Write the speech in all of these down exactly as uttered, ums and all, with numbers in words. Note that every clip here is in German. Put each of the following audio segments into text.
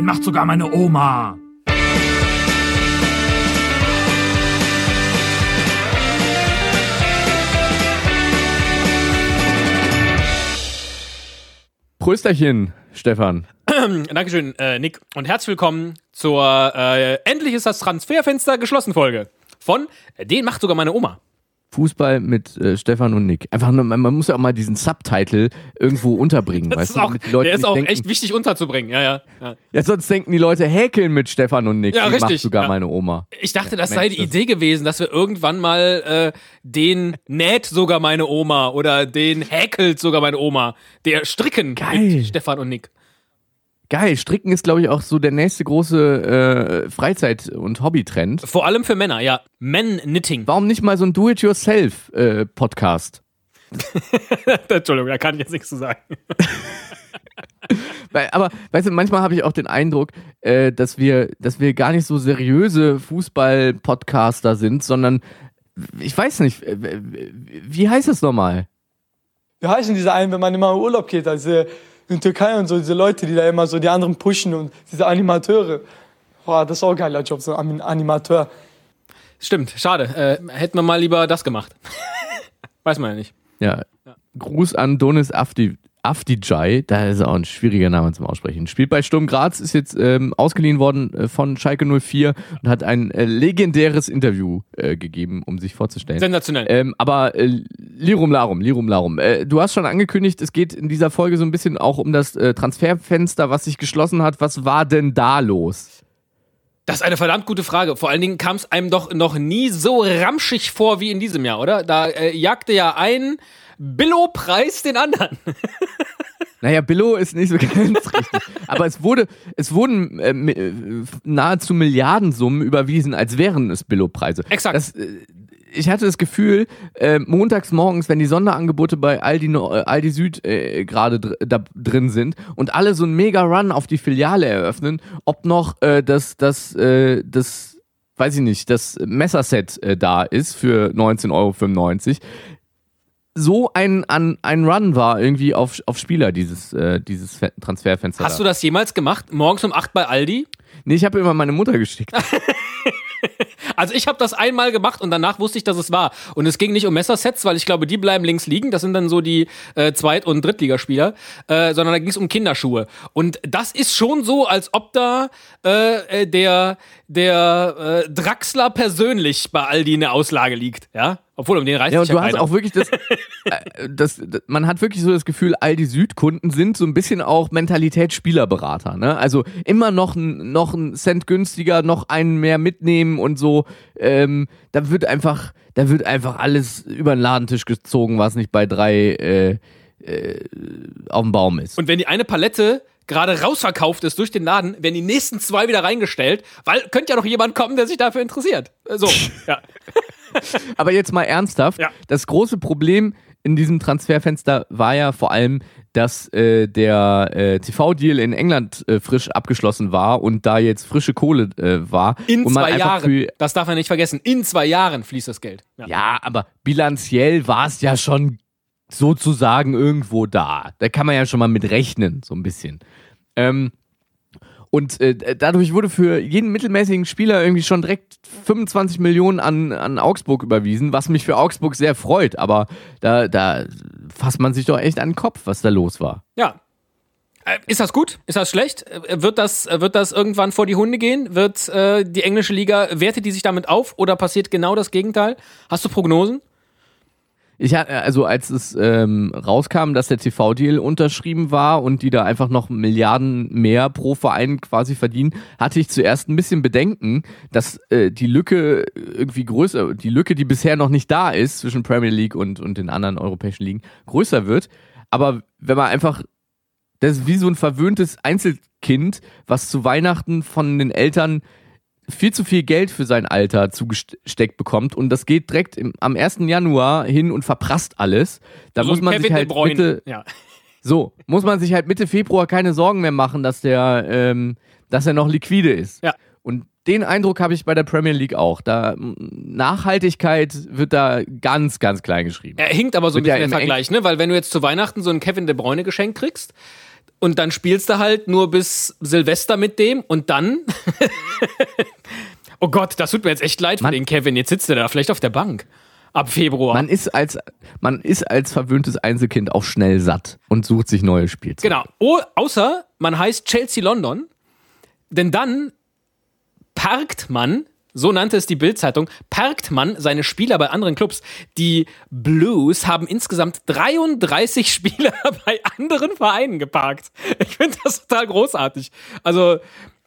Den macht sogar meine Oma. Prösterchen, Stefan. Dankeschön, äh, Nick. Und herzlich willkommen zur äh, Endlich ist das Transferfenster geschlossen Folge von Den macht sogar meine Oma. Fußball mit äh, Stefan und Nick. Einfach nur, man muss ja auch mal diesen Subtitle irgendwo unterbringen. Das weißt ist du? Auch, die Leute, der ist auch denken, echt wichtig unterzubringen. Ja, ja, ja. Ja, sonst denken die Leute, häkeln mit Stefan und Nick. Ja, die richtig. Macht sogar ja. meine Oma. Ich dachte, das ja, sei Mensch, die das Idee gewesen, dass wir irgendwann mal äh, den näht sogar meine Oma oder den häkelt sogar meine Oma. Der Stricken Geil. Mit Stefan und Nick. Geil, Stricken ist, glaube ich, auch so der nächste große äh, Freizeit- und Hobbytrend. Vor allem für Männer, ja. Man-Knitting. Warum nicht mal so ein Do-it-yourself-Podcast? Äh, Entschuldigung, da kann ich jetzt nichts zu sagen. Aber, weißt du, manchmal habe ich auch den Eindruck, äh, dass wir, dass wir gar nicht so seriöse Fußball-Podcaster sind, sondern, ich weiß nicht, wie heißt das nochmal? Wie heißen diese einen, wenn man immer in Urlaub geht? Also in Türkei und so, diese Leute, die da immer so die anderen pushen und diese Animateure. Boah, das ist auch ein geiler Job, so ein Animateur. Stimmt, schade. Äh, hätten wir mal lieber das gemacht. Weiß man ja nicht. Ja. ja. Gruß an Donis Afdi, Avdijaj, da ist auch ein schwieriger Name zum Aussprechen. Spielt bei Sturm Graz, ist jetzt ähm, ausgeliehen worden äh, von Schalke null vier und hat ein äh, legendäres Interview äh, gegeben, um sich vorzustellen. Sensationell. Ähm, aber äh, Lirum Larum, Lirum Larum. Äh, du hast schon angekündigt, es geht in dieser Folge so ein bisschen auch um das äh, Transferfenster, was sich geschlossen hat. Was war denn da los? Das ist eine verdammt gute Frage. Vor allen Dingen kam es einem doch noch nie so ramschig vor wie in diesem Jahr, oder? Da äh, jagte ja ein Billo-Preis den anderen. Naja, Billo ist nicht so ganz richtig. Aber es wurde, es wurden äh, nahezu Milliardensummen überwiesen, als wären es Billo-Preise. Exakt. Das, äh, ich hatte das Gefühl, äh, montags morgens, wenn die Sonderangebote bei Aldi, äh, Aldi Süd äh, gerade dr- da drin sind und alle so einen Mega-Run auf die Filiale eröffnen, ob noch äh, das, das, äh, das, weiß ich nicht, das Messerset äh, da ist für neunzehn Euro fünfundneunzig. So ein, ein, ein Run war irgendwie auf, auf Spieler, dieses, äh, dieses Transferfenster. Hast da. Du das jemals gemacht? Morgens um acht bei Aldi? Nee, ich habe immer meine Mutter geschickt. Also ich habe das einmal gemacht und danach wusste ich, dass es war. Und es ging nicht um Messersets, weil ich glaube, die bleiben links liegen. Das sind dann so die äh, Zweit- und Drittligaspieler. Äh, sondern da ging es um Kinderschuhe. Und das ist schon so, als ob da äh, der, der äh, Draxler persönlich bei Aldi in der Auslage liegt. Ja, obwohl um den reicht ja, und ja du hast auch wirklich das, äh, das, das... Man hat wirklich so das Gefühl, Aldi Südkunden sind so ein bisschen auch Mentalität Spielerberater. Ne? Also immer noch ein, noch ein Cent günstiger, noch einen mehr mitnehmen und so. Ähm, da wird einfach, da wird einfach alles über den Ladentisch gezogen, was nicht bei drei äh, äh, auf dem Baum ist. Und wenn die eine Palette gerade rausverkauft ist durch den Laden, werden die nächsten zwei wieder reingestellt, weil könnte ja noch jemand kommen, der sich dafür interessiert. So, ja. Aber jetzt mal ernsthaft, ja. Das große Problem in diesem Transferfenster war ja vor allem, dass äh, der äh, T V-Deal in England äh, frisch abgeschlossen war und da jetzt frische Kohle äh, war. In und man zwei Jahren, für, das darf man nicht vergessen, in zwei Jahren fließt das Geld. Ja, ja, aber bilanziell war es ja schon sozusagen irgendwo da. Da kann man ja schon mal mit rechnen, so ein bisschen. Ähm, und äh, dadurch wurde für jeden mittelmäßigen Spieler irgendwie schon direkt fünfundzwanzig Millionen an, an Augsburg überwiesen, was mich für Augsburg sehr freut, aber da, da fasst man sich doch echt an den Kopf, was da los war. Ja. Ist das gut? Ist das schlecht? Wird das, wird das irgendwann vor die Hunde gehen? Wird äh, die englische Liga, wertet die sich damit auf oder passiert genau das Gegenteil? Hast du Prognosen? Ich hatte, also als es ähm, rauskam, dass der T V-Deal unterschrieben war und die da einfach noch Milliarden mehr pro Verein quasi verdienen, hatte ich zuerst ein bisschen Bedenken, dass äh, die Lücke irgendwie größer, die Lücke, die bisher noch nicht da ist zwischen Premier League und, und den anderen europäischen Ligen, größer wird. Aber wenn man einfach, das ist wie so ein verwöhntes Einzelkind, was zu Weihnachten von den Eltern viel zu viel Geld für sein Alter zugesteckt bekommt und das geht direkt im, am ersten Januar hin und verprasst alles. Da so muss man Kevin sich halt Mitte, ja. so muss man sich halt Mitte Februar keine Sorgen mehr machen, dass der, ähm, dass er noch liquide ist. Ja. Und den Eindruck habe ich bei der Premier League auch. Da Nachhaltigkeit wird da ganz, ganz klein geschrieben. Er hinkt aber so ein bisschen der Vergleich, ne? Weil wenn du jetzt zu Weihnachten so einen Kevin De Bruyne Geschenk kriegst, Und dann spielst du halt nur bis Silvester mit dem und dann... Oh Gott, das tut mir jetzt echt leid für man, den Kevin. Jetzt sitzt er da vielleicht auf der Bank ab Februar. Man ist als, man ist als verwöhntes Einzelkind auch schnell satt und sucht sich neue Spielzeuge. Genau, oh, außer man heißt Chelsea London, denn dann parkt man, so nannte es die Bild-Zeitung, parkt man seine Spieler bei anderen Clubs. Die Blues haben insgesamt dreiunddreißig Spieler bei anderen Vereinen geparkt. Ich finde das total großartig. Also,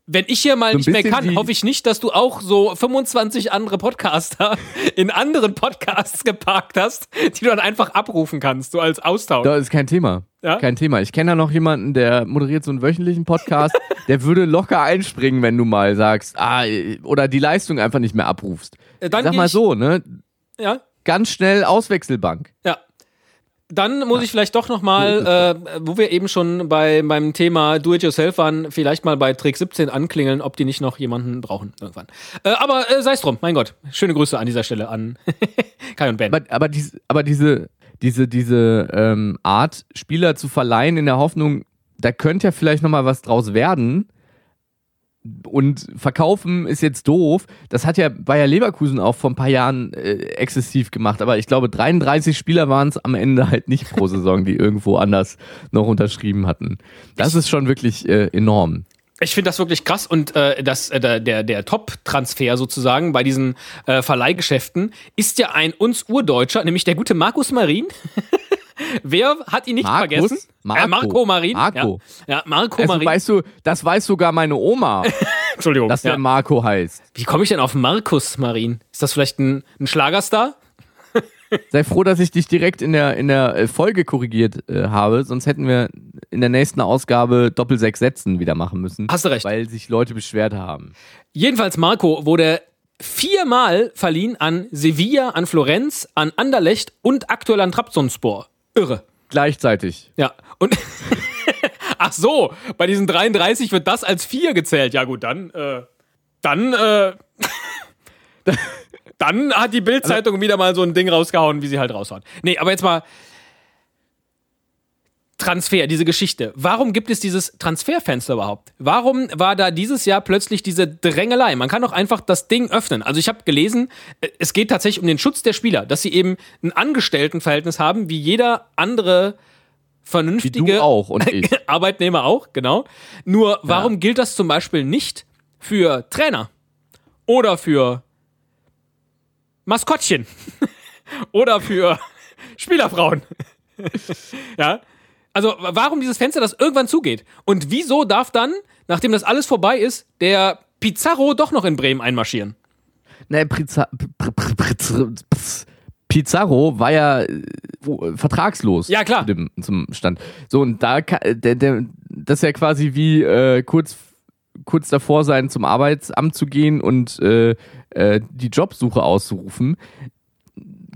wenn ich hier mal so nicht mehr kann, hoffe ich nicht, dass du auch so fünfundzwanzig andere Podcaster in anderen Podcasts geparkt hast, die du dann einfach abrufen kannst, so als Austausch. Das ist kein Thema. Ja? Kein Thema. Ich kenne da noch jemanden, der moderiert so einen wöchentlichen Podcast, der würde locker einspringen, wenn du mal sagst, ah, oder die Leistung einfach nicht mehr abrufst. Dann Sag mal so, ne? Ja. Ganz schnell Auswechselbank. Ja. Dann muss ich vielleicht doch nochmal, äh, wo wir eben schon bei meinem Thema Do-It-Yourself waren, vielleicht mal bei Trick siebzehn anklingeln, ob die nicht noch jemanden brauchen irgendwann. Äh, aber äh, sei es drum, mein Gott. Schöne Grüße an dieser Stelle an Kai und Ben. Aber, aber, dies, aber diese, diese, diese ähm, Art, Spieler zu verleihen in der Hoffnung, da könnte ja vielleicht nochmal was draus werden und verkaufen ist jetzt doof. Das hat ja Bayer Leverkusen auch vor ein paar Jahren äh, exzessiv gemacht, aber ich glaube dreiunddreißig Spieler waren es am Ende halt nicht pro Saison, die irgendwo anders noch unterschrieben hatten. Das ist schon wirklich äh, enorm. Ich finde das wirklich krass und äh, das, äh, der, der Top-Transfer sozusagen bei diesen äh, Verleihgeschäften ist ja ein uns Urdeutscher, nämlich der gute Marco Marin. Wer hat ihn nicht Markus? vergessen? Marco, äh, Marco Marin. Marco. Ja. Ja, Marco also, Marin. Weißt du, das weiß sogar meine Oma, Entschuldigung, dass der ja. Marco heißt. Wie komme ich denn auf Markus Marin? Ist das vielleicht ein, ein Schlagerstar? Sei froh, dass ich dich direkt in der, in der Folge korrigiert äh, habe, sonst hätten wir in der nächsten Ausgabe Doppelsechs Sätzen wieder machen müssen. Hast du recht. Weil sich Leute beschwert haben. Jedenfalls Marco wurde viermal verliehen an Sevilla, an Florenz, an Anderlecht und aktuell an Trabzonspor. Irre. Gleichzeitig. Ja. Und ach so, bei diesen dreiunddreißig wird das als vier gezählt. Ja gut, dann, äh, dann, äh, dann hat die Bild-Zeitung wieder mal so ein Ding rausgehauen, wie sie halt raushaut. Nee, aber jetzt mal Transfer, diese Geschichte. Warum gibt es dieses Transferfenster überhaupt? Warum war da dieses Jahr plötzlich diese Drängelei? Man kann doch einfach das Ding öffnen. Also ich habe gelesen, es geht tatsächlich um den Schutz der Spieler, dass sie eben ein Angestelltenverhältnis haben, wie jeder andere vernünftige wie du auch und ich. Arbeitnehmer auch, genau. Nur warum ja. gilt das zum Beispiel nicht für Trainer oder für Maskottchen oder für Spielerfrauen? Ja. Also warum dieses Fenster, das irgendwann zugeht? Und wieso darf dann, nachdem das alles vorbei ist, der Pizarro doch noch in Bremen einmarschieren? Ne, Priza- P- P- P- Pizarro war ja äh, vertragslos. Ja, klar. Zu dem, zum Stand. So, und da, der, der, das ist ja quasi wie äh, kurz, kurz davor sein, zum Arbeitsamt zu gehen und äh, äh, die Jobsuche auszurufen.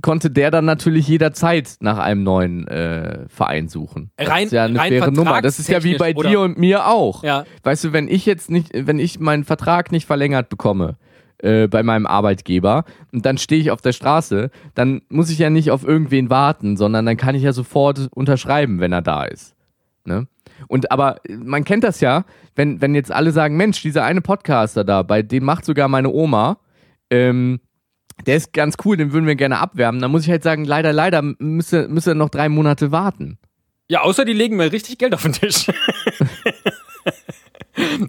Konnte der dann natürlich jederzeit nach einem neuen äh, Verein suchen. Das rein, ist ja eine faire Nummer. Das ist ja wie bei oder? dir und mir auch. Ja. Weißt du, wenn ich jetzt nicht, wenn ich meinen Vertrag nicht verlängert bekomme äh, bei meinem Arbeitgeber und dann stehe ich auf der Straße, dann muss ich ja nicht auf irgendwen warten, sondern dann kann ich ja sofort unterschreiben, wenn er da ist. Ne? Und aber man kennt das ja, wenn, wenn jetzt alle sagen, Mensch, dieser eine Podcaster da, bei dem macht sogar meine Oma, ähm, der ist ganz cool, den würden wir gerne abwerben. Da muss ich halt sagen, leider, leider müsst ihr, müsst ihr noch drei Monate warten. Ja, außer die legen mir richtig Geld auf den Tisch.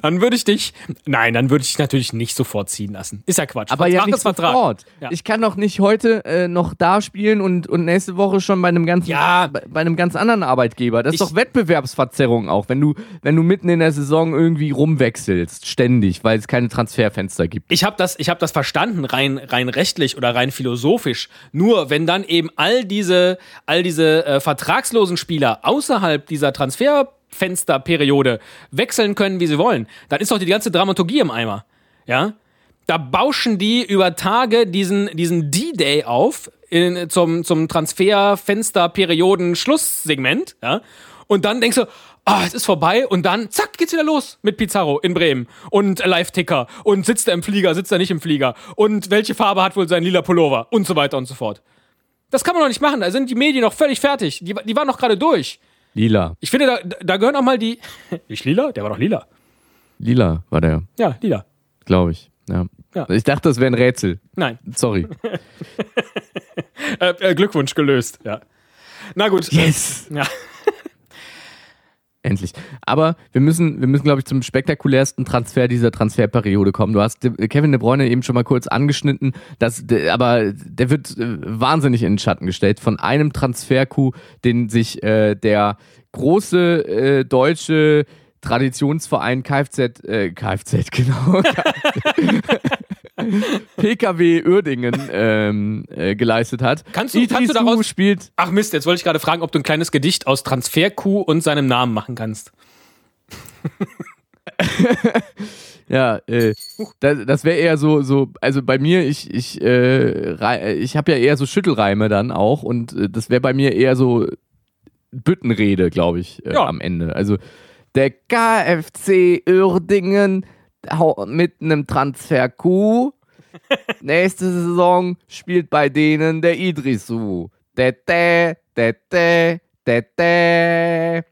Dann würde ich dich, nein, dann würde ich dich natürlich nicht sofort ziehen lassen. Ist ja Quatsch. Aber Vertrag ja nicht sofort. Ja. Ich kann doch nicht heute äh, noch da spielen und, und nächste Woche schon bei einem ganzen, ja. bei, bei einem ganz anderen Arbeitgeber. Das ich, ist doch Wettbewerbsverzerrung auch, wenn du, wenn du mitten in der Saison irgendwie rumwechselst, ständig, weil es keine Transferfenster gibt. Ich habe das, ich habe das verstanden, rein, rein rechtlich oder rein philosophisch. Nur wenn dann eben all diese, all diese äh, vertragslosen Spieler außerhalb dieser Transfer Fensterperiode wechseln können, wie sie wollen, dann ist doch die ganze Dramaturgie im Eimer. Ja? Da bauschen die über Tage diesen, diesen D-Day auf in, zum, zum Transferfensterperioden-Schlusssegment. Ja? Und dann denkst du, ah, oh, es ist vorbei und dann, zack, geht's wieder los mit Pizarro in Bremen und Live-Ticker und sitzt er im Flieger, sitzt er nicht im Flieger und welche Farbe hat wohl sein lila Pullover und so weiter und so fort. Das kann man doch nicht machen, da sind die Medien noch völlig fertig. Die, die waren noch gerade durch. Lila. Ich finde, da, da gehören auch mal die... Nicht lila? Der war doch lila. Lila war der. Ja, lila. Glaube ich, ja. ja. Ich dachte, das wäre ein Rätsel. Nein. Sorry. äh, äh, Glückwunsch, gelöst, ja. Na gut. Yes! Ja. Endlich. Aber wir müssen, wir müssen, glaube ich, zum spektakulärsten Transfer dieser Transferperiode kommen. Du hast Kevin De Bruyne eben schon mal kurz angeschnitten, dass, aber der wird wahnsinnig in den Schatten gestellt von einem Transfer-Coup, den sich äh, der große äh, deutsche Traditionsverein K F Z, äh, K F Z, genau. P K W Uerdingen ähm, äh, geleistet hat. Kannst du, kannst du daraus... Spielt Ach Mist, jetzt wollte ich gerade fragen, ob du ein kleines Gedicht aus Transfer-Coup und seinem Namen machen kannst. ja, äh, das, das wäre eher so, so, also bei mir, ich, ich, äh, ich habe ja eher so Schüttelreime dann auch und äh, das wäre bei mir eher so Büttenrede, glaube ich, äh, ja. am Ende. Also der K F C Uerdingen mit einem Transfer-Coup. Nächste Saison spielt bei denen der Idrisu. De, de, de, de, de, de.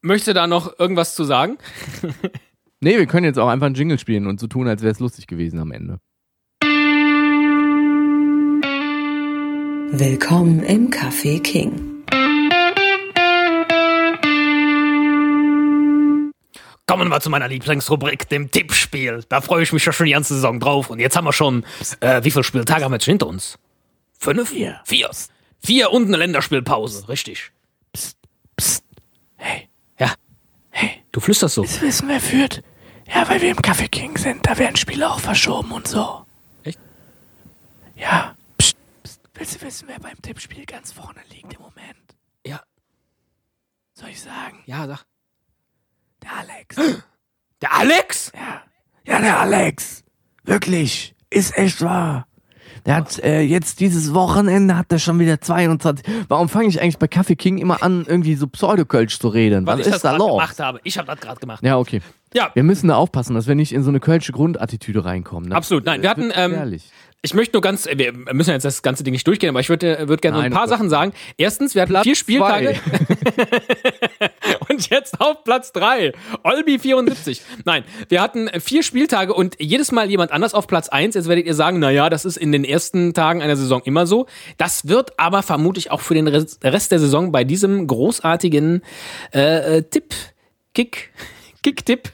Möchtest du da noch irgendwas zu sagen? Nee, wir können jetzt auch einfach einen Jingle spielen und so tun, als wäre es lustig gewesen am Ende. Willkommen im Café King. Kommen wir zu meiner Lieblingsrubrik, dem Tippspiel. Da freue ich mich ja schon die ganze Saison drauf. Und jetzt haben wir schon, äh, wie viele Spieltage haben wir jetzt hinter uns? Fünf? Vier. Vier. Vier und eine Länderspielpause, richtig. Psst, psst. Hey. Ja. Hey. Du flüsterst so. Das wissen wir führt. Ja, weil wir im Café King sind, da werden Spiele auch verschoben und so. Echt? Ja. Psst, psst. Willst du wissen, wer beim Tippspiel ganz vorne liegt im Moment? Ja. Soll ich sagen? Ja, sag. Der Alex. Der Alex? Ja. Ja, der Alex. Wirklich. Ist echt wahr. Der hat äh, jetzt dieses Wochenende hat er schon wieder zweiundzwanzig. Warum fange ich eigentlich bei Café King immer an, irgendwie so Pseudokölsch zu reden? Weil Was ist da los? Habe. Ich habe das gerade gemacht. Ja, okay. Ja. Wir müssen da aufpassen, dass wir nicht in so eine kölsche Grundattitüde reinkommen. Ne? Absolut. Nein, wir hatten... Ähm, ich möchte nur ganz... Wir müssen jetzt das ganze Ding nicht durchgehen, aber ich würde würd gerne Nein, nur ein paar Sachen sagen. Erstens, wir hatten Platz vier Spieltage... Und jetzt auf Platz drei. Olbi vierundsiebzig. Nein, wir hatten vier Spieltage und jedes Mal jemand anders auf Platz eins. Jetzt werdet ihr sagen, naja, das ist in den ersten Tagen einer Saison immer so. Das wird aber vermutlich auch für den Rest der Saison bei diesem großartigen äh, Tipp, Kick, Kick-Tipp,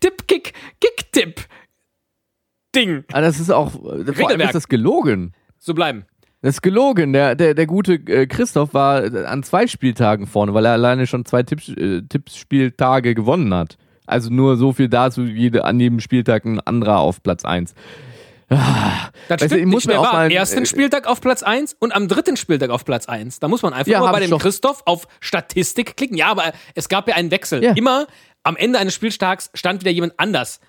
Tipp-Kick, Kick-Tipp-Ding. Ah, das ist auch, vor allem ist das gelogen. So bleiben. Das ist gelogen. Der, der, der gute Christoph war an zwei Spieltagen vorne, weil er alleine schon zwei Tipps, äh, Tippspieltage gewonnen hat. Also nur so viel dazu, wie an jedem Spieltag ein anderer auf Platz eins. Ah, das stimmt, weißt du, ich muss nicht, mir auch war mal, am ersten Spieltag auf Platz eins und am dritten Spieltag auf Platz eins. Da muss man einfach ja, nur bei dem Christoph auf Statistik klicken. Ja, aber es gab ja einen Wechsel. Ja. Immer am Ende eines Spieltags stand wieder jemand anders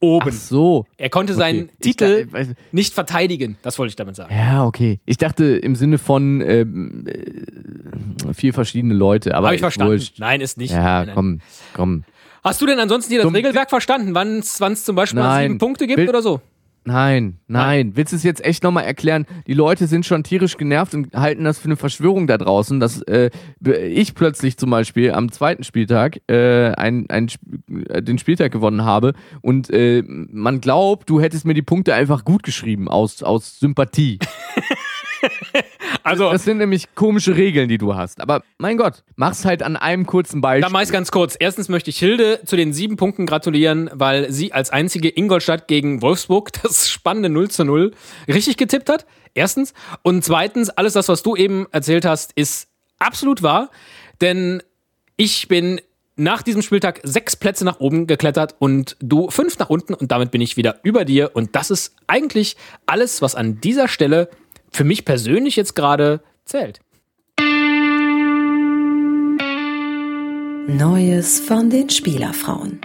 oben. Ach so. Er konnte seinen okay. Titel da, nicht verteidigen. Das wollte ich damit sagen. Ja, okay. Ich dachte im Sinne von ähm, vier verschiedene Leute. Aber hab ich verstanden. Wurscht. Nein, ist nicht. Ja, nein. komm, komm. Hast du denn ansonsten hier das Regelwerk verstanden? Wann es zum Beispiel nein. sieben Punkte gibt Will- oder so? Nein, nein, nein. Willst du es jetzt echt nochmal erklären? Die Leute sind schon tierisch genervt und halten das für eine Verschwörung da draußen, dass äh, ich plötzlich zum Beispiel am zweiten Spieltag äh, ein, ein, den Spieltag gewonnen habe und äh, man glaubt, du hättest mir die Punkte einfach gut geschrieben aus, aus Sympathie. Also, das sind nämlich komische Regeln, die du hast. Aber mein Gott, mach's halt an einem kurzen Beispiel. Dann mach ich's ganz kurz. Erstens möchte ich Hilde zu den sieben Punkten gratulieren, weil sie als einzige Ingolstadt gegen Wolfsburg das spannende null zu null richtig getippt hat. Erstens. Und zweitens, alles das, was du eben erzählt hast, ist absolut wahr. Denn ich bin nach diesem Spieltag sechs Plätze nach oben geklettert und du fünf nach unten. Und damit bin ich wieder über dir. Und das ist eigentlich alles, was an dieser Stelle für mich persönlich jetzt gerade zählt. Neues von den Spielerfrauen.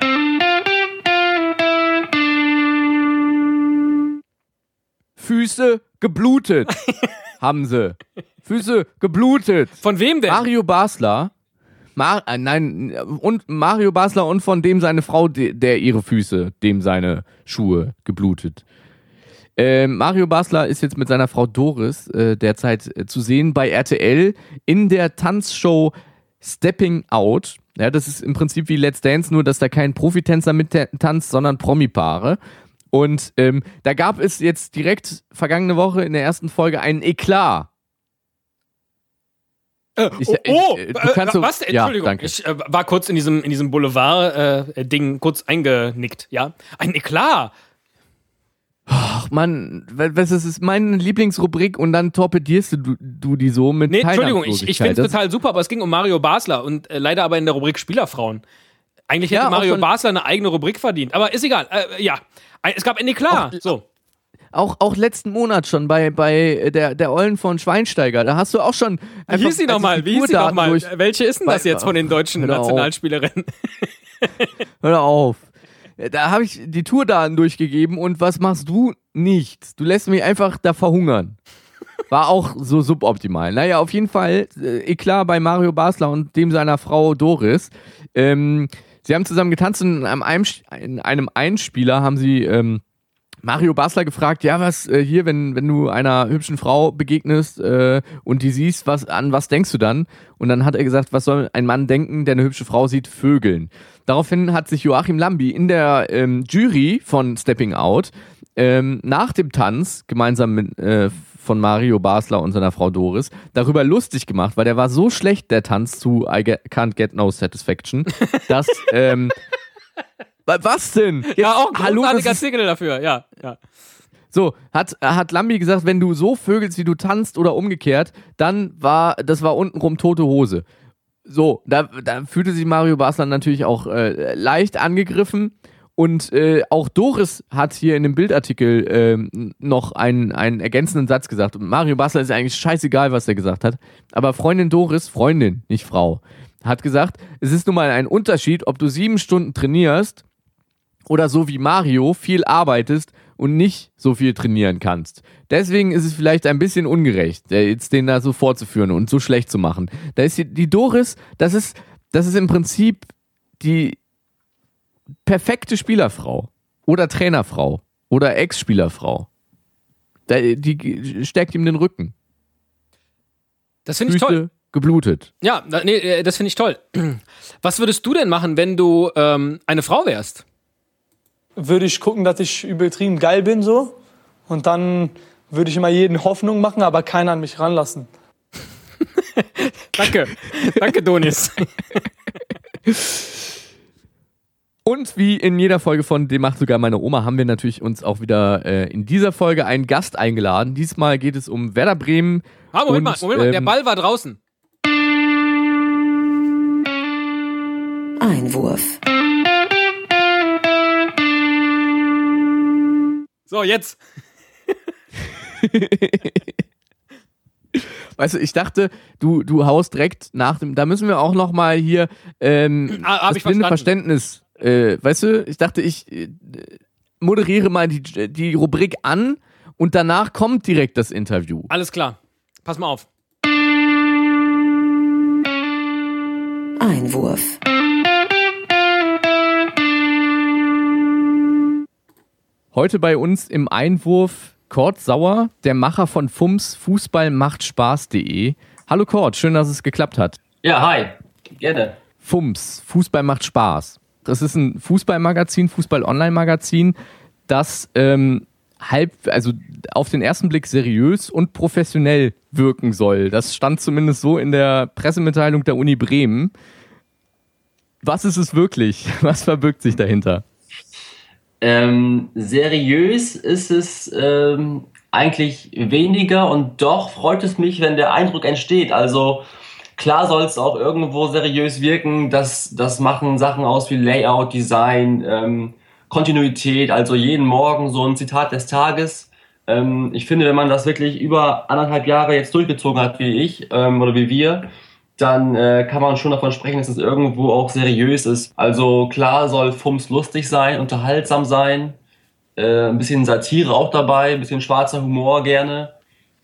Füße geblutet, haben sie. Füße geblutet. Von wem denn? Mario Basler. Mar- äh, nein, und Mario Basler und von dem seine Frau, de- der ihre Füße, dem seine Schuhe geblutet. Äh, Mario Basler ist jetzt mit seiner Frau Doris äh, derzeit äh, zu sehen bei R T L in der Tanzshow Stepping Out. Ja, das ist im Prinzip wie Let's Dance, nur dass da kein Profitänzer mittanzt, sondern Promipaare. Und ähm, da gab es jetzt direkt vergangene Woche in der ersten Folge einen Eklat. Ich, oh, oh ich, du kannst äh, was? Entschuldigung, ja, ich äh, war kurz in diesem, in diesem Boulevard-Ding äh, kurz eingenickt, ja? Ein Eklat! Ach Mann, das ist meine Lieblingsrubrik und dann torpedierst du, du die so mit Nee, Entschuldigung, ich, ich finde es total super, aber es ging um Mario Basler und äh, leider aber in der Rubrik Spielerfrauen. Eigentlich hätte ja, Mario Basler eine eigene Rubrik verdient, aber ist egal, äh, ja. Es gab ein Eklat, auch, so. Auch, auch letzten Monat schon bei, bei der, der Ollen von Schweinsteiger. Da hast du auch schon. Wie hieß sie nochmal? Wie hieß sie nochmal? Welche ist denn das jetzt von den deutschen Nationalspielerinnen? Hör auf. Da habe ich die Tourdaten durchgegeben und was machst du? Nichts. Du lässt mich einfach da verhungern. War auch so suboptimal. Naja, auf jeden Fall, äh, Eklat bei Mario Basler und dem seiner Frau Doris. Ähm, sie haben zusammen getanzt und in einem, in einem Einspieler haben sie. Ähm, Mario Basler gefragt, ja was äh, hier, wenn, wenn du einer hübschen Frau begegnest äh, und die siehst, was an was denkst du dann? Und dann hat er gesagt, was soll ein Mann denken, der eine hübsche Frau sieht? Vögeln. Daraufhin hat sich Joachim Lambi in der ähm, Jury von Stepping Out ähm, nach dem Tanz gemeinsam mit, äh, von Mario Basler und seiner Frau Doris darüber lustig gemacht, weil der war so schlecht, der Tanz zu I get, Can't Get No Satisfaction, dass... Ähm, Was denn? Jetzt, ja, auch ein großartiger Single dafür, ja, ja. So, hat, hat Lambi gesagt, wenn du so vögelst, wie du tanzt oder umgekehrt, dann war, das war untenrum tote Hose. So, da, da fühlte sich Mario Basler natürlich auch äh, leicht angegriffen und äh, auch Doris hat hier in dem Bildartikel äh, noch einen, einen ergänzenden Satz gesagt. Und Mario Basler ist eigentlich scheißegal, was er gesagt hat, aber Freundin Doris, Freundin, nicht Frau, hat gesagt, es ist nun mal ein Unterschied, ob du sieben Stunden trainierst oder so wie Mario viel arbeitest und nicht so viel trainieren kannst. Deswegen ist es vielleicht ein bisschen ungerecht, jetzt den da so vorzuführen und so schlecht zu machen. Da ist die, die Doris, das ist, das ist im Prinzip die perfekte Spielerfrau oder Trainerfrau oder Ex-Spielerfrau. Die stärkt ihm den Rücken. Das finde ich toll. Geblutet. Ja, nee, das finde ich toll. Was würdest du denn machen, wenn du ähm, eine Frau wärst? Würde ich gucken, dass ich übertrieben geil bin, so. Und dann würde ich immer jeden Hoffnung machen, aber keiner an mich ranlassen. Danke. Danke, Donis. Und wie in jeder Folge von Dem macht sogar meine Oma, haben wir natürlich uns auch wieder äh, in dieser Folge einen Gast eingeladen. Diesmal geht es um Werder Bremen. Ah, Moment und, mal, Moment mal, ähm, der Ball war draußen. Einwurf. So, jetzt. Weißt du, ich dachte, du, du haust direkt nach dem... Da müssen wir auch nochmal hier ähm, ah, das blinde Verständnis... Äh, weißt du, ich dachte, ich äh, moderiere mal die, die Rubrik an und danach kommt direkt das Interview. Alles klar. Pass mal auf. Einwurf. Heute bei uns im Einwurf Kurt Sauer, der Macher von F U M S, Fußball macht Spaß punkt de. Hallo Kurt, schön, dass es geklappt hat. Ja, hi. Gerne. F U M S, Fußball macht Spaß. Das ist ein Fußballmagazin, Fußball-Online-Magazin, das ähm, halb, also auf den ersten Blick seriös und professionell wirken soll. Das stand zumindest so in der Pressemitteilung der Uni Bremen. Was ist es wirklich? Was verbirgt sich dahinter? Ähm, seriös ist es ähm, eigentlich weniger und doch freut es mich, wenn der Eindruck entsteht. Also klar soll es auch irgendwo seriös wirken, das, das machen Sachen aus wie Layout, Design, ähm, Kontinuität, also jeden Morgen so ein Zitat des Tages. Ähm, ich finde, wenn man das wirklich über anderthalb Jahre jetzt durchgezogen hat, wie ich ähm, oder wie wir, dann äh, kann man schon davon sprechen, dass es irgendwo auch seriös ist. Also klar soll F U M S lustig sein, unterhaltsam sein, äh, ein bisschen Satire auch dabei, ein bisschen schwarzer Humor gerne.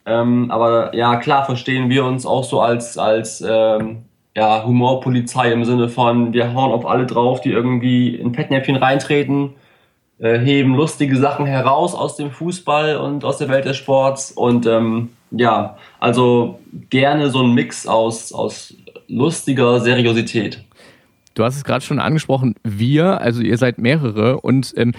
Ähm, aber ja, klar verstehen wir uns auch so als, als ähm, ja, Humorpolizei im Sinne von, wir hauen auf alle drauf, die irgendwie in Fettnäpfchen reintreten äh, heben lustige Sachen heraus aus dem Fußball und aus der Welt des Sports. Und ähm, ja, also gerne so ein Mix aus, aus lustiger Seriosität. Du hast es gerade schon angesprochen, wir, also ihr seid mehrere und ähm,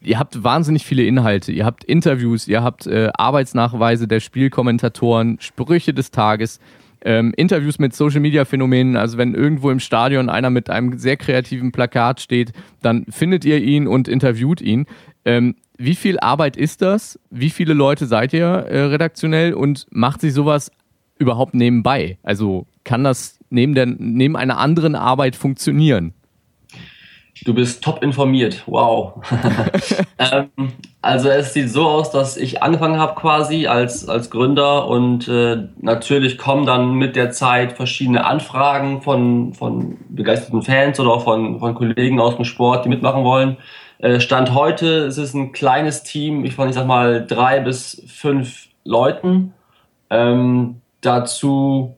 ihr habt wahnsinnig viele Inhalte. Ihr habt Interviews, ihr habt äh, Arbeitsnachweise der Spielkommentatoren, Sprüche des Tages, ähm, Interviews mit Social-Media-Phänomenen. Also wenn irgendwo im Stadion einer mit einem sehr kreativen Plakat steht, dann findet ihr ihn und interviewt ihn. Ähm, wie viel Arbeit ist das? Wie viele Leute seid ihr äh, redaktionell und macht sich sowas überhaupt nebenbei? Also kann das Neben, der, neben einer anderen Arbeit funktionieren? Du bist top informiert, wow. ähm, also es sieht so aus, dass ich angefangen habe quasi als, als Gründer und äh, natürlich kommen dann mit der Zeit verschiedene Anfragen von, von begeisterten Fans oder auch von, von Kollegen aus dem Sport, die mitmachen wollen. Äh, Stand heute ist es ein kleines Team, ich fand, ich sag mal drei bis fünf Leuten. Ähm, dazu...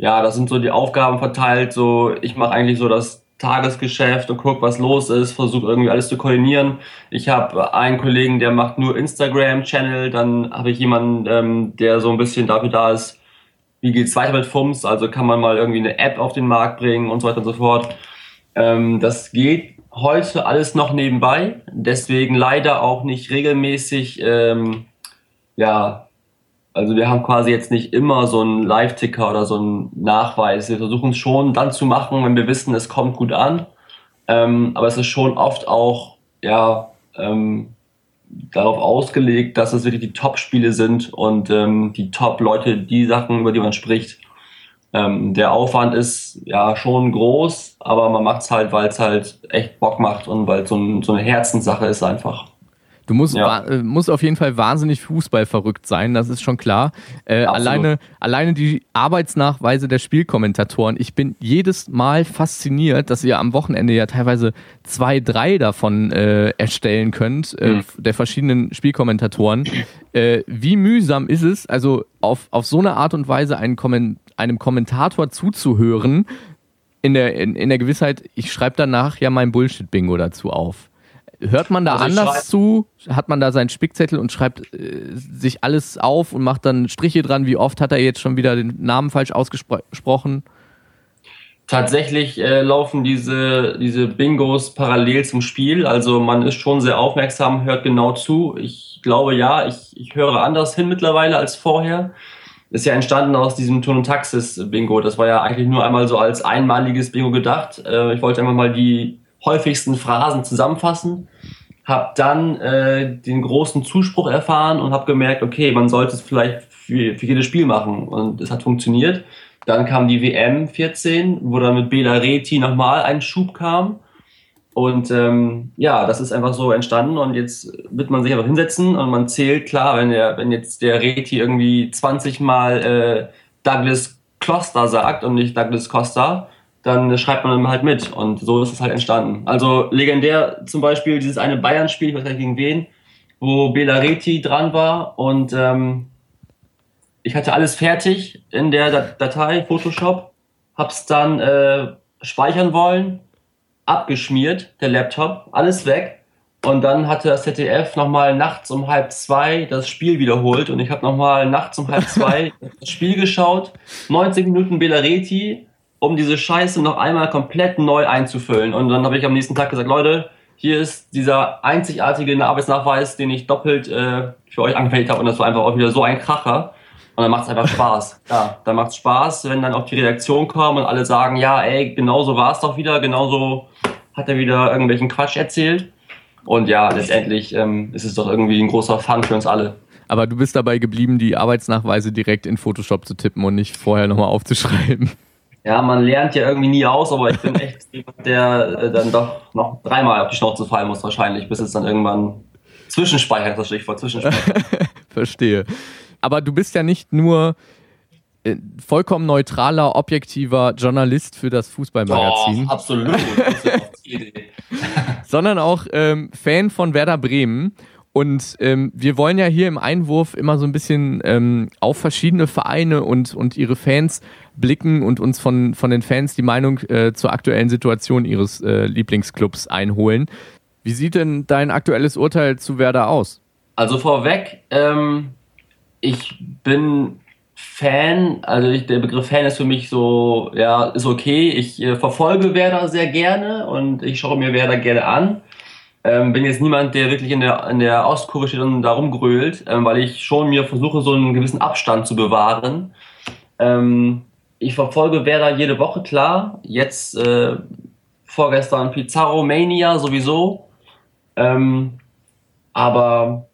Ja, das sind so die Aufgaben verteilt, so ich mache eigentlich so das Tagesgeschäft und gucke, was los ist, versuche irgendwie alles zu koordinieren. Ich habe einen Kollegen, der macht nur Instagram-Channel, dann habe ich jemanden, ähm, der so ein bisschen dafür da ist, wie geht's weiter mit F U M S, also kann man mal irgendwie eine App auf den Markt bringen und so weiter und so fort. Ähm, das geht heute alles noch nebenbei, deswegen leider auch nicht regelmäßig, ähm, ja, also wir haben quasi jetzt nicht immer so einen Live-Ticker oder so einen Nachweis. Wir versuchen es schon dann zu machen, wenn wir wissen, es kommt gut an. Ähm, aber es ist schon oft auch ja, ähm, darauf ausgelegt, dass es wirklich die Top-Spiele sind und ähm, die Top-Leute, die Sachen, über die man spricht. Ähm, der Aufwand ist ja schon groß, aber man macht es halt, weil es halt echt Bock macht und weil es so, ein, so eine Herzenssache ist einfach. Du musst, ja. wa- musst auf jeden Fall wahnsinnig fußballverrückt sein, das ist schon klar. Äh, alleine, alleine die Arbeitsnachweise der Spielkommentatoren. Ich bin jedes Mal fasziniert, dass ihr am Wochenende ja teilweise zwei, drei davon äh, erstellen könnt, mhm. äh, der verschiedenen Spielkommentatoren. Äh, wie mühsam ist es, also auf, auf so eine Art und Weise einen Komment- einem Kommentator zuzuhören, in der, in, in der Gewissheit, ich schreibe danach ja mein Bullshit-Bingo dazu auf. Hört man da also anders zu? Hat man da seinen Spickzettel und schreibt äh, sich alles auf und macht dann Striche dran? Wie oft hat er jetzt schon wieder den Namen falsch ausgesprochen? Tatsächlich äh, laufen diese, diese Bingos parallel zum Spiel. Also man ist schon sehr aufmerksam, hört genau zu. Ich glaube ja, ich, ich höre anders hin mittlerweile als vorher. Ist ja entstanden aus diesem Turn- und Taxis-Bingo. Das war ja eigentlich nur einmal so als einmaliges Bingo gedacht. Äh, ich wollte einfach mal die häufigsten Phrasen zusammenfassen, habe dann äh, den großen Zuspruch erfahren und habe gemerkt, okay, man sollte es vielleicht für, für jedes Spiel machen und es hat funktioniert. Dann kam die W M vierzehn, wo dann mit Béla Réthy nochmal ein Schub kam und ähm, ja, das ist einfach so entstanden und jetzt wird man sich einfach hinsetzen und man zählt, klar, wenn, der, wenn jetzt der Reti irgendwie zwanzig Mal äh, Douglas Costa sagt und nicht Douglas Costa, dann schreibt man halt mit und so ist es halt entstanden. Also legendär zum Beispiel dieses eine Bayern-Spiel, ich weiß gar nicht gegen wen, wo Béla Réthy dran war und ähm, ich hatte alles fertig in der Datei, Photoshop, hab's dann äh, speichern wollen, abgeschmiert, der Laptop, alles weg und dann hatte das Z D F nochmal nachts um halb zwei das Spiel wiederholt und ich habe nochmal nachts um halb zwei das Spiel geschaut, neunzig Minuten Béla Réthy, um diese Scheiße noch einmal komplett neu einzufüllen. Und dann habe ich am nächsten Tag gesagt, Leute, hier ist dieser einzigartige Arbeitsnachweis, den ich doppelt äh, für euch angefertigt habe. Und das war einfach auch wieder so ein Kracher. Und dann macht es einfach Spaß. Ja, dann macht es Spaß, wenn dann auch die Redaktion kommt und alle sagen, ja, ey, genauso war es doch wieder, genauso hat er wieder irgendwelchen Quatsch erzählt. Und ja, letztendlich ähm, ist es doch irgendwie ein großer Fun für uns alle. Aber du bist dabei geblieben, die Arbeitsnachweise direkt in Photoshop zu tippen und nicht vorher nochmal aufzuschreiben. Ja, man lernt ja irgendwie nie aus, aber ich bin echt jemand, der äh, dann doch noch dreimal auf die Schnauze fallen muss wahrscheinlich, bis es dann irgendwann Zwischenspeicher ist, das Stichwort Zwischenspeicher. Verstehe. Aber du bist ja nicht nur äh, vollkommen neutraler, objektiver Journalist für das Fußballmagazin. Oh, absolut. Das ist auch die Idee. Sondern auch ähm, Fan von Werder Bremen. Und ähm, wir wollen ja hier im Einwurf immer so ein bisschen ähm, auf verschiedene Vereine und, und ihre Fans blicken und uns von, von den Fans die Meinung äh, zur aktuellen Situation ihres äh, Lieblingsclubs einholen. Wie sieht denn dein aktuelles Urteil zu Werder aus? Also vorweg, ähm, ich bin Fan, also ich, der Begriff Fan ist für mich so, ja, ist okay. Ich äh, verfolge Werder sehr gerne und ich schaue mir Werder gerne an. Ähm, bin jetzt niemand, der wirklich in der, in der Ostkurve steht und da rumgrölt, ähm, weil ich schon mir versuche, so einen gewissen Abstand zu bewahren. Ähm, ich verfolge Werder jede Woche, klar. Jetzt äh, vorgestern Pizarro Mania sowieso. Ähm, aber...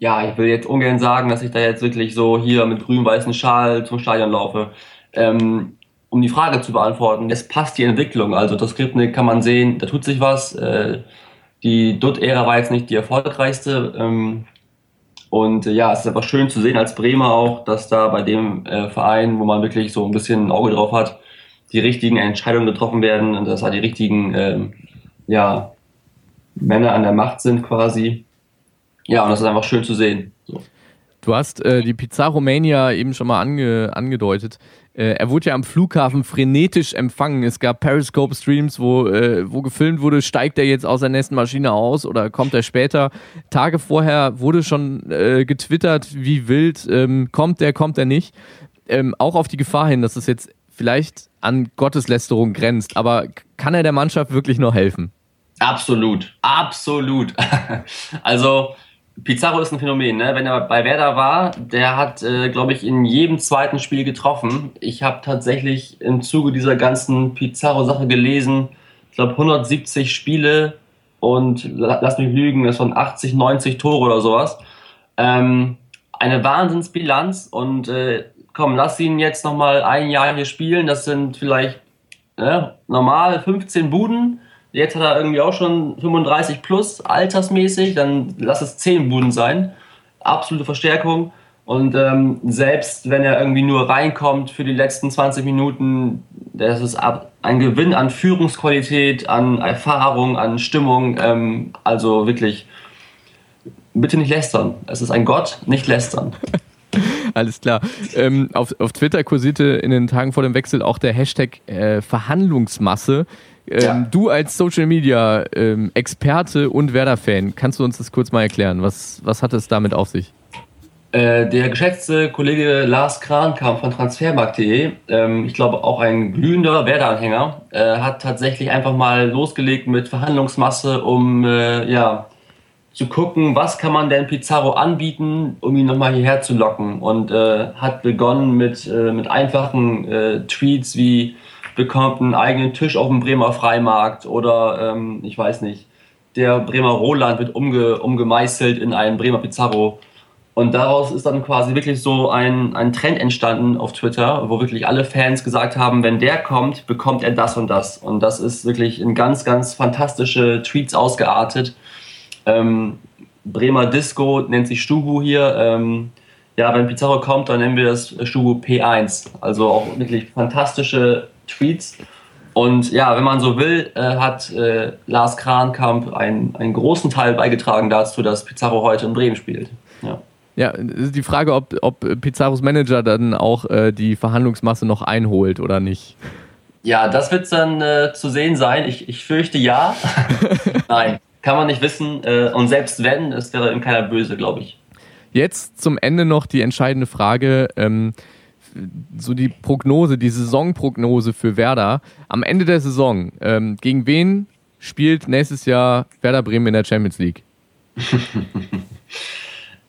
Ja, ich will jetzt ungern sagen, dass ich da jetzt wirklich so hier mit grün-weißen Schal zum Stadion laufe. Ähm, um die Frage zu beantworten, es passt die Entwicklung. Also das Skripnik kann man sehen, da tut sich was. Äh, die Dutt-Ära war jetzt nicht die erfolgreichste. Ähm, und äh, ja, es ist aber schön zu sehen als Bremer auch, dass da bei dem äh, Verein, wo man wirklich so ein bisschen ein Auge drauf hat, die richtigen Entscheidungen getroffen werden und dass da die richtigen äh, ja, Männer an der Macht sind quasi. Ja, und das ist einfach schön zu sehen. So. Du hast äh, die Pizarro-Mania eben schon mal ange- angedeutet. Äh, er wurde ja am Flughafen frenetisch empfangen. Es gab Periscope-Streams, wo, äh, wo gefilmt wurde, steigt er jetzt aus der nächsten Maschine aus oder kommt er später? Tage vorher wurde schon äh, getwittert, wie wild, ähm, kommt er, kommt er nicht. Ähm, auch auf die Gefahr hin, dass es jetzt vielleicht an Gotteslästerung grenzt. Aber kann er der Mannschaft wirklich noch helfen? Absolut, absolut. Also... Pizarro ist ein Phänomen, ne? Wenn er bei Werder war, der hat, äh, glaube ich, in jedem zweiten Spiel getroffen. Ich habe tatsächlich im Zuge dieser ganzen Pizarro-Sache gelesen, ich glaube hundertsiebzig Spiele und, lass mich lügen, das waren achtzig, neunzig Tore oder sowas. Ähm, eine Wahnsinnsbilanz und äh, komm, lass ihn jetzt nochmal ein Jahr hier spielen, das sind vielleicht ne, normal fünfzehn Buden. Jetzt hat er irgendwie auch schon fünfunddreißig plus, altersmäßig, dann lass es zehn Buden sein. Absolute Verstärkung. Und ähm, selbst wenn er irgendwie nur reinkommt für die letzten zwanzig Minuten, das ist ab, ein Gewinn an Führungsqualität, an Erfahrung, an Stimmung. Ähm, also wirklich, bitte nicht lästern. Es ist ein Gott, nicht lästern. Alles klar. Ähm, auf, auf Twitter kursierte in den Tagen vor dem Wechsel auch der Hashtag äh, Verhandlungsmasse. Ähm, ja. Du als Social Media ähm, Experte und Werder-Fan, kannst du uns das kurz mal erklären? Was, was hat es damit auf sich? Äh, der geschätzte Kollege Lars Kran kam von transfermarkt punkt de, ähm, ich glaube auch ein glühender Werder-Anhänger, äh, hat tatsächlich einfach mal losgelegt mit Verhandlungsmasse, um äh, ja, zu gucken, was kann man denn Pizarro anbieten, um ihn nochmal hierher zu locken. Und äh, hat begonnen mit, äh, mit einfachen äh, Tweets wie: bekommt einen eigenen Tisch auf dem Bremer Freimarkt oder, ähm, ich weiß nicht, der Bremer Roland wird umge- umgemeißelt in einen Bremer Pizarro. Und daraus ist dann quasi wirklich so ein, ein Trend entstanden auf Twitter, wo wirklich alle Fans gesagt haben, wenn der kommt, bekommt er das und das. Und das ist wirklich in ganz, ganz fantastische Tweets ausgeartet. Ähm, Bremer Disco nennt sich Stubu hier. Ähm, ja, wenn Pizarro kommt, dann nennen wir das Stubu P eins. Also auch wirklich fantastische Tweets. Und ja, wenn man so will, äh, hat äh, Lars Krankamp einen, einen großen Teil beigetragen dazu, dass Pizarro heute in Bremen spielt. Ja, ja, ist die Frage, ob, ob Pizarros Manager dann auch äh, die Verhandlungsmasse noch einholt oder nicht. Ja, das wird dann äh, zu sehen sein. Ich, ich fürchte ja. Nein, kann man nicht wissen. Äh, und selbst wenn, es wäre ihm keiner böse, glaube ich. Jetzt zum Ende noch die entscheidende Frage. Ähm, so die Prognose, die Saisonprognose für Werder. Am Ende der Saison, ähm, gegen wen spielt nächstes Jahr Werder Bremen in der Champions League?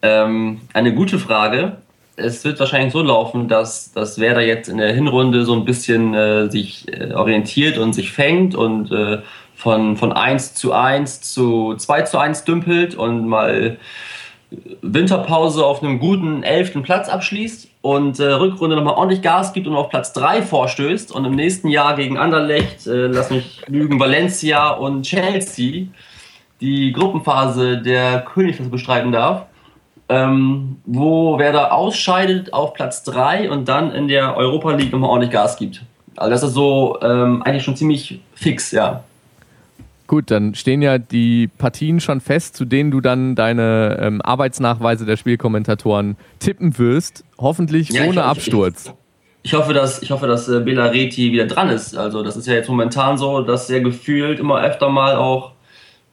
ähm, eine gute Frage. Es wird wahrscheinlich so laufen, dass, dass Werder jetzt in der Hinrunde so ein bisschen äh, sich äh, orientiert und sich fängt und äh, von, von eins zu eins zu zwei zu eins dümpelt und mal Winterpause auf einem guten elften Platz abschließt und äh, Rückrunde nochmal ordentlich Gas gibt und auf Platz drei vorstößt und im nächsten Jahr gegen Anderlecht, äh, lass mich lügen, Valencia und Chelsea die Gruppenphase der Königsklasse bestreiten darf, ähm, wo Werder ausscheidet auf Platz drei und dann in der Europa League nochmal ordentlich Gas gibt. Also das ist so ähm, eigentlich schon ziemlich fix, ja. Gut, dann stehen ja die Partien schon fest, zu denen du dann deine ähm, Arbeitsnachweise der Spielkommentatoren tippen wirst. Hoffentlich ja, ohne ich, Absturz. Ich, ich hoffe, dass, ich hoffe, dass äh, Béla Réthy wieder dran ist. Also das ist ja jetzt momentan so, dass er gefühlt immer öfter mal auch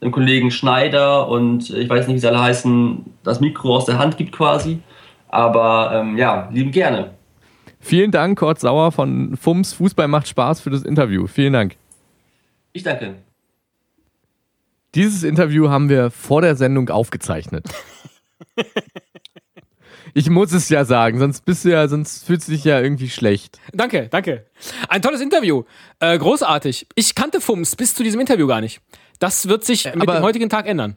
dem Kollegen Schneider und ich weiß nicht, wie sie alle heißen, das Mikro aus der Hand gibt quasi. Aber ähm, ja, lieben gerne. Vielen Dank, Kurt Sauer von F U M S. Fußball macht Spaß, für das Interview. Vielen Dank. Ich danke. Dieses Interview haben wir vor der Sendung aufgezeichnet. Ich muss es ja sagen, sonst bist du ja, sonst fühlst du dich ja irgendwie schlecht. Danke, danke. Ein tolles Interview. Äh, großartig. Ich kannte F U M S bis zu diesem Interview gar nicht. Das wird sich mit Aber dem heutigen Tag ändern.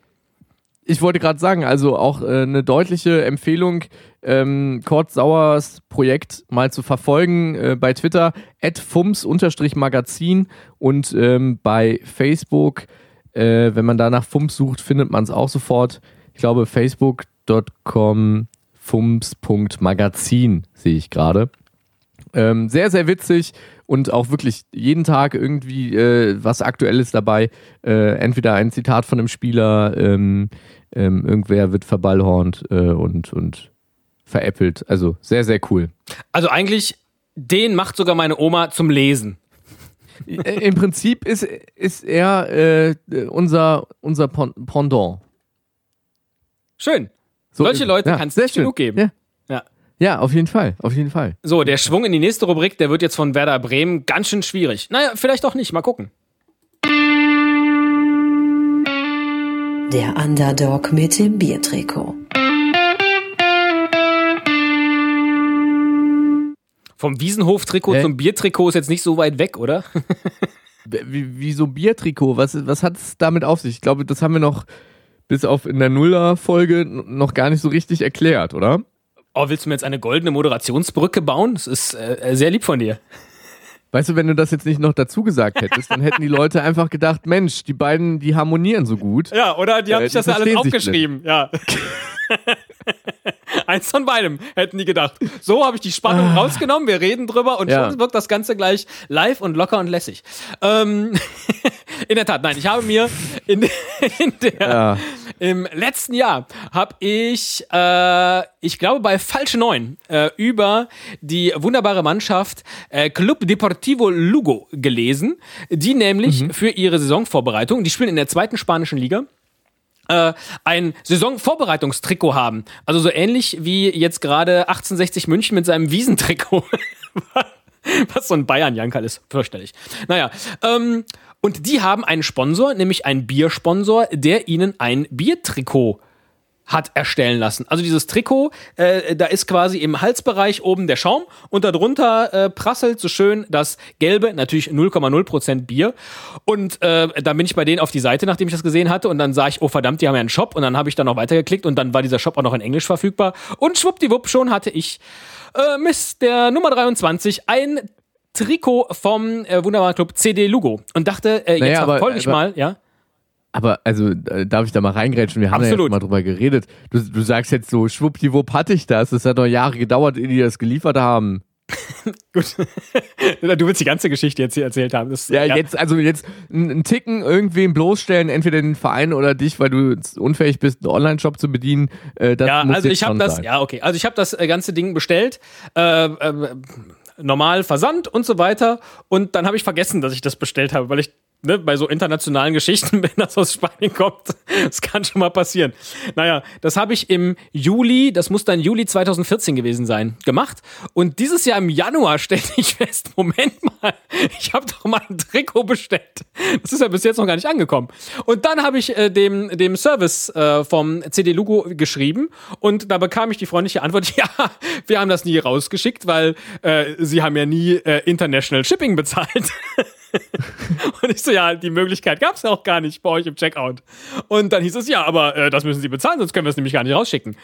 Ich wollte gerade sagen, also auch äh, eine deutliche Empfehlung, ähm, Kurt Sauers Projekt mal zu verfolgen äh, bei Twitter at fums Magazin und ähm, bei Facebook, äh, wenn man da nach F U M S sucht, findet man es auch sofort. Ich glaube, facebook dot com F U M S Punkt Magazin sehe ich gerade. Ähm, sehr, sehr witzig und auch wirklich jeden Tag irgendwie äh, was Aktuelles dabei. Äh, entweder ein Zitat von einem Spieler, ähm, ähm, irgendwer wird verballhornt äh, und, und veräppelt. Also sehr, sehr cool. Also eigentlich, den macht sogar meine Oma zum Lesen. Im Prinzip ist, ist er äh, unser, unser Pendant. Schön. So, solche Leute ja, kannst du nicht schön genug geben. Ja. Ja. Ja, auf jeden Fall, auf jeden Fall. So, der Schwung in die nächste Rubrik, der wird jetzt von Werder Bremen ganz schön schwierig. Naja, vielleicht auch nicht, mal gucken. Der Underdog mit dem Biertrikot. Vom Wiesenhof-Trikot äh? zum Biertrikot ist jetzt nicht so weit weg, oder? Wieso Biertrikot? Was, was hat es damit auf sich? Ich glaube, das haben wir noch bis auf in der Nuller-Folge noch gar nicht so richtig erklärt, oder? Oh, willst du mir jetzt eine goldene Moderationsbrücke bauen? Das ist äh, sehr lieb von dir. Weißt du, wenn du das jetzt nicht noch dazu gesagt hättest, dann hätten die Leute einfach gedacht, Mensch, die beiden, die harmonieren so gut. Ja, oder die haben sich äh, das ja alles aufgeschrieben. Ja. Eins von beidem, hätten die gedacht. So habe ich die Spannung ah. rausgenommen, wir reden drüber und ja. schon wirkt das Ganze gleich live und locker und lässig. Ähm, in der Tat, nein, ich habe mir in, in der, ja. im letzten Jahr habe ich, äh, ich glaube bei Falsche Neun, äh, über die wunderbare Mannschaft äh, Club Deportivo Lugo gelesen, die nämlich mhm. für ihre Saisonvorbereitung, die spielen in der zweiten spanischen Liga, ein Saisonvorbereitungstrikot haben. Also so ähnlich wie jetzt gerade achtzehnhundertsechzig München mit seinem Wiesentrikot. Was so ein Bayern-Jankerl ist. Fürchterlich. Naja, ähm, und die haben einen Sponsor, nämlich einen Biersponsor, der ihnen ein Biertrikot hat erstellen lassen. Also dieses Trikot, äh, da ist quasi im Halsbereich oben der Schaum und darunter äh, prasselt so schön das gelbe, natürlich null Komma null Prozent Bier. Und äh, dann bin ich bei denen auf die Seite, nachdem ich das gesehen hatte und dann sah ich, oh verdammt, die haben ja einen Shop und dann habe ich da noch weitergeklickt und dann war dieser Shop auch noch in Englisch verfügbar und schwuppdiwupp, schon hatte ich äh, mit der Nummer dreiundzwanzig ein Trikot vom äh, wunderbaren Club C D Lugo und dachte, äh, jetzt naja, folge ich aber mal, ja. Aber, also, äh, darf ich da mal reingrätschen? Wir haben Absolut. ja jetzt mal drüber geredet. Du, du sagst jetzt so, schwuppdiwupp hatte ich das. Das hat noch Jahre gedauert, ehe die das geliefert haben. Gut. Du willst die ganze Geschichte jetzt hier erzählt haben. Das, ja, ja, jetzt, also jetzt einen Ticken irgendwem bloßstellen, entweder den Verein oder dich, weil du unfähig bist, einen Online-Shop zu bedienen. Äh, das ja, muss also jetzt ich hab das, sein. Ja, okay. Also ich habe das ganze Ding bestellt. Äh, äh, normal Versand und so weiter. Und dann habe ich vergessen, dass ich das bestellt habe, weil ich Ne, bei so internationalen Geschichten, wenn das aus Spanien kommt, das kann schon mal passieren. Naja, das habe ich im Juli, das muss dann Juli zweitausendvierzehn gewesen sein, gemacht. Und dieses Jahr im Januar stellte ich fest, Moment mal, ich habe doch mal ein Trikot bestellt. Das ist ja bis jetzt noch gar nicht angekommen. Und dann habe ich äh, dem, dem Service äh, vom C D Lugo geschrieben und da bekam ich die freundliche Antwort, ja, wir haben das nie rausgeschickt, weil äh, sie haben ja nie äh, International Shipping bezahlt. Und ich so, ja, die Möglichkeit gab es ja auch gar nicht bei euch im Checkout. Und dann hieß es, ja, aber äh, das müssen Sie bezahlen, sonst können wir es nämlich gar nicht rausschicken.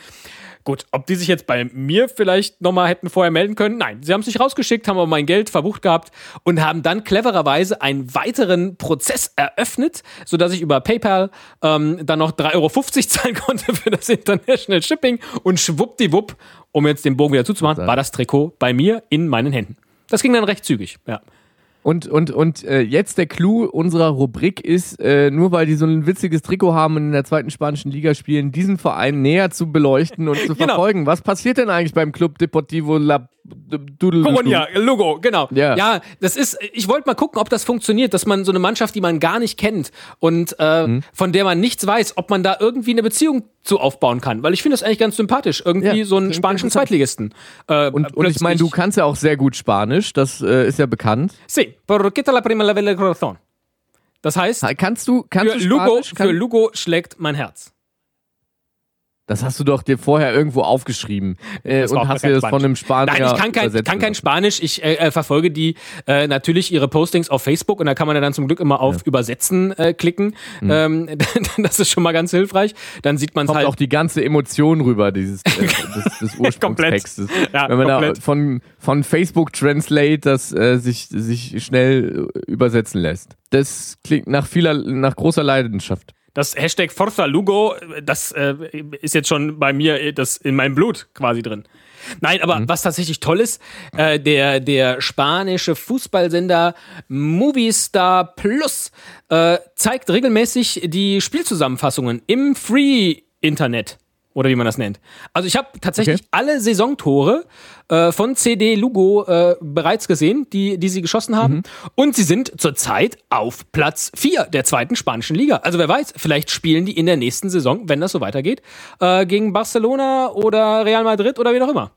Gut, ob die sich jetzt bei mir vielleicht nochmal hätten vorher melden können? Nein, sie haben es nicht rausgeschickt, haben aber mein Geld verbucht gehabt und haben dann clevererweise einen weiteren Prozess eröffnet, sodass ich über PayPal ähm, dann noch drei Euro fünfzig zahlen konnte für das International Shipping und schwuppdiwupp, um jetzt den Bogen wieder zuzumachen, war das Trikot bei mir in meinen Händen. Das ging dann recht zügig, ja. Und, und, und äh, jetzt der Clou unserer Rubrik ist, äh, nur weil die so ein witziges Trikot haben und in der zweiten spanischen Liga spielen, diesen Verein näher zu beleuchten und zu genau. verfolgen. Was passiert denn eigentlich beim Club Deportivo La Colonia, Logo, genau. Yeah. Ja, das ist, ich wollte mal gucken, ob das funktioniert, dass man so eine Mannschaft, die man gar nicht kennt und äh, mhm. von der man nichts weiß, ob man da irgendwie eine Beziehung zu aufbauen kann, weil ich finde das eigentlich ganz sympathisch, irgendwie ja, so einen spanischen Zweitligisten. Äh, und, und ich meine, du kannst ja auch sehr gut Spanisch, das äh, ist ja bekannt. Sí, pero quita la prima la vela corazón. Das heißt, kannst du, kannst für, du Lugo, kann... für Lugo schlägt mein Herz. Das hast du doch dir vorher irgendwo aufgeschrieben äh, und hast dir das Spanisch. Von einem Spanier Nein, ich kann kein, übersetzen kann kein Spanisch. Ich äh, verfolge die äh, natürlich ihre Postings auf Facebook und da kann man ja dann zum Glück immer auf ja. Übersetzen äh, klicken. Mhm. Ähm, das ist schon mal ganz hilfreich. Dann sieht man es halt auch die ganze Emotion rüber dieses äh, des, des Ursprungstextes. ja, Wenn man komplett. da von von Facebook Translate das äh, sich sich schnell übersetzen lässt. Das klingt nach vieler nach großer Leidenschaft. Das Hashtag Forza Lugo, das äh, ist jetzt schon bei mir, das in meinem Blut quasi drin. Nein, aber mhm. was tatsächlich toll ist, äh, der, der spanische Fußballsender Movistar Plus äh, zeigt regelmäßig die Spielzusammenfassungen im Free-Internet. Oder wie man das nennt. Also ich habe tatsächlich okay. alle Saisontore äh, von C D Lugo äh, bereits gesehen, die, die sie geschossen haben. Mhm. Und sie sind zurzeit auf Platz vier der zweiten spanischen Liga. Also wer weiß, vielleicht spielen die in der nächsten Saison, wenn das so weitergeht, äh, gegen Barcelona oder Real Madrid oder wie auch immer.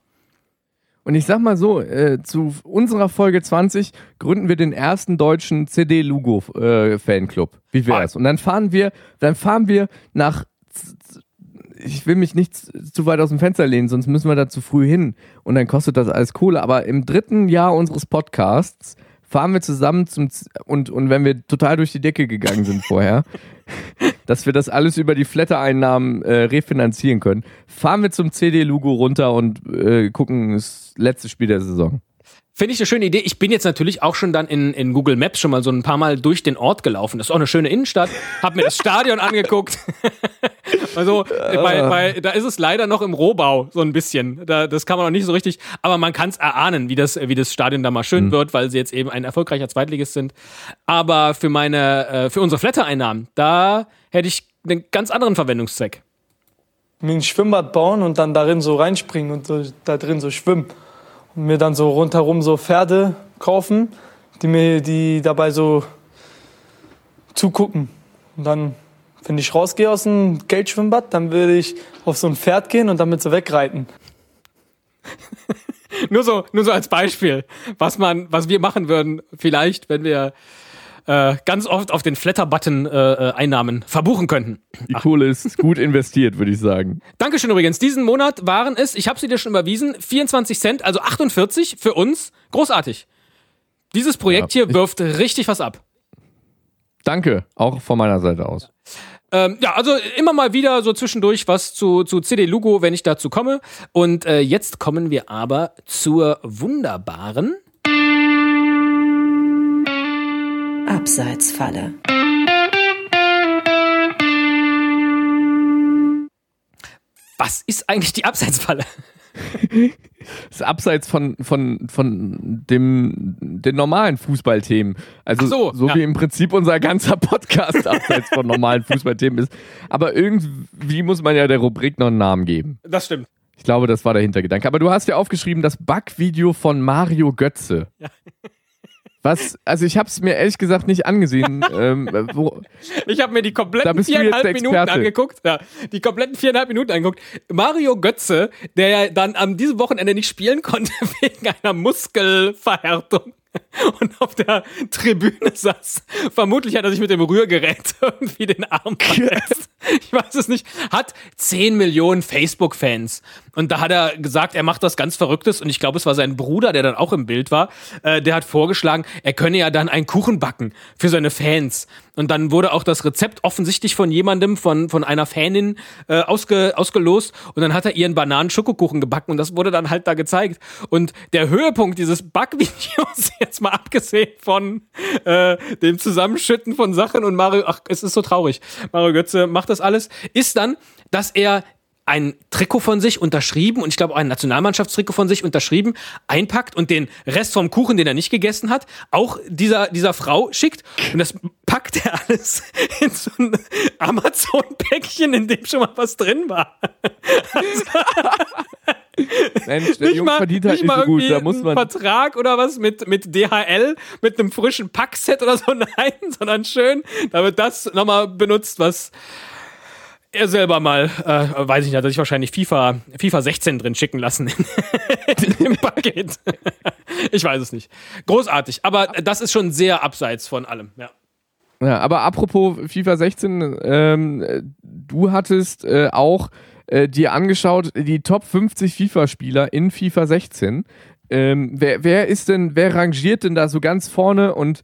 Und ich sag mal so, äh, zu unserer Folge zwanzig gründen wir den ersten deutschen C D Lugo äh, Fanclub. Wie wär's? Ah. Und dann fahren wir, dann fahren wir nach... Ich will mich nicht zu weit aus dem Fenster lehnen, sonst müssen wir da zu früh hin. Und dann kostet das alles Kohle. Aber im dritten Jahr unseres Podcasts fahren wir zusammen zum Z- und, und wenn wir total durch die Decke gegangen sind vorher, dass wir das alles über die Flatter-Einnahmen äh, refinanzieren können, fahren wir zum C D Lugo runter und äh, gucken das letzte Spiel der Saison. Finde ich eine schöne Idee. Ich bin jetzt natürlich auch schon dann in, in Google Maps schon mal so ein paar Mal durch den Ort gelaufen. Das ist auch eine schöne Innenstadt. Hab mir das Stadion angeguckt. Also bei, bei, da ist es leider noch im Rohbau so ein bisschen. Da, das kann man noch nicht so richtig. Aber man kann es erahnen, wie das, wie das Stadion da mal schön mhm. wird, weil sie jetzt eben ein erfolgreicher Zweitligist sind. Aber für meine, für unsere Flatter-Einnahmen, da hätte ich einen ganz anderen Verwendungszweck. Ein Schwimmbad bauen und dann darin so reinspringen und so, da drin so schwimmen. Mir dann so rundherum so Pferde kaufen, die mir die dabei so zugucken. Und dann, wenn ich rausgehe aus dem Geldschwimmbad, dann würde ich auf so ein Pferd gehen und damit so wegreiten. nur, so, nur so als Beispiel, was, man, was wir machen würden, vielleicht, wenn wir äh, ganz oft auf den Flatter-Button äh, Einnahmen verbuchen könnten. Die Kohle ist gut investiert, würde ich sagen. Dankeschön übrigens. Diesen Monat waren es, ich habe sie dir schon überwiesen, vierundzwanzig Cent, also achtundvierzig für uns. Großartig. Dieses Projekt ja, hier wirft richtig was ab. Danke, auch von meiner Seite aus. Ähm, ja, also immer mal wieder so zwischendurch was zu, zu C D Lugo, wenn ich dazu komme. Und äh, jetzt kommen wir aber zur wunderbaren Abseitsfalle. Was ist eigentlich die Abseitsfalle? Das ist abseits von, von, von dem, den normalen Fußballthemen. Also so, so ja. wie im Prinzip unser ganzer Podcast abseits von normalen Fußballthemen ist. Aber irgendwie muss man ja der Rubrik noch einen Namen geben. Das stimmt. Ich glaube, das war der Hintergedanke. Aber du hast ja aufgeschrieben, das Backvideo von Mario Götze. Ja. Was? Also ich habe es mir ehrlich gesagt nicht angesehen. ähm, wo, ich habe mir die kompletten viereinhalb Minuten angeguckt. Ja, die kompletten viereinhalb Minuten angeguckt. Mario Götze, der ja dann am diesem Wochenende nicht spielen konnte wegen einer Muskelverhärtung und auf der Tribüne saß. Vermutlich hat er sich mit dem Rührgerät irgendwie den Arm verletzt. Ich weiß es nicht. Hat zehn Millionen Facebook-Fans. Und da hat er gesagt, er macht was ganz Verrücktes. Und ich glaube, es war sein Bruder, der dann auch im Bild war. Äh, der hat vorgeschlagen, er könne ja dann einen Kuchen backen für seine Fans. Und dann wurde auch das Rezept offensichtlich von jemandem, von, von einer Fanin äh, ausge, ausgelost. Und dann hat er ihren Bananen-Schokokuchen gebacken. Und das wurde dann halt da gezeigt. Und der Höhepunkt dieses Backvideos, jetzt mal abgesehen von äh, dem Zusammenschütten von Sachen und Mario, ach, es ist so traurig, Mario Götze macht das alles, ist dann, dass er ein Trikot von sich unterschrieben und ich glaube auch ein Nationalmannschaftstrikot von sich unterschrieben einpackt und den Rest vom Kuchen, den er nicht gegessen hat, auch dieser, dieser Frau schickt. Und das packt er alles in so ein Amazon-Päckchen, in dem schon mal was drin war. Also, Nein, der Junge verdient halt nicht so gut. Da muss man einen Vertrag oder was mit, mit D H L, mit einem frischen Packset oder so, nein, sondern schön, da wird das nochmal benutzt, was er selber mal, äh, weiß ich nicht, hat er sich wahrscheinlich FIFA sechzehn drin schicken lassen in, im Paket. Ich weiß es nicht. Großartig, aber das ist schon sehr abseits von allem, ja. Ja, aber apropos FIFA sechzehn, ähm, du hattest äh, auch äh, dir angeschaut, die Top fünfzig FIFA-Spieler in FIFA sechzehn. Ähm, wer, wer ist denn, wer rangiert denn da so ganz vorne und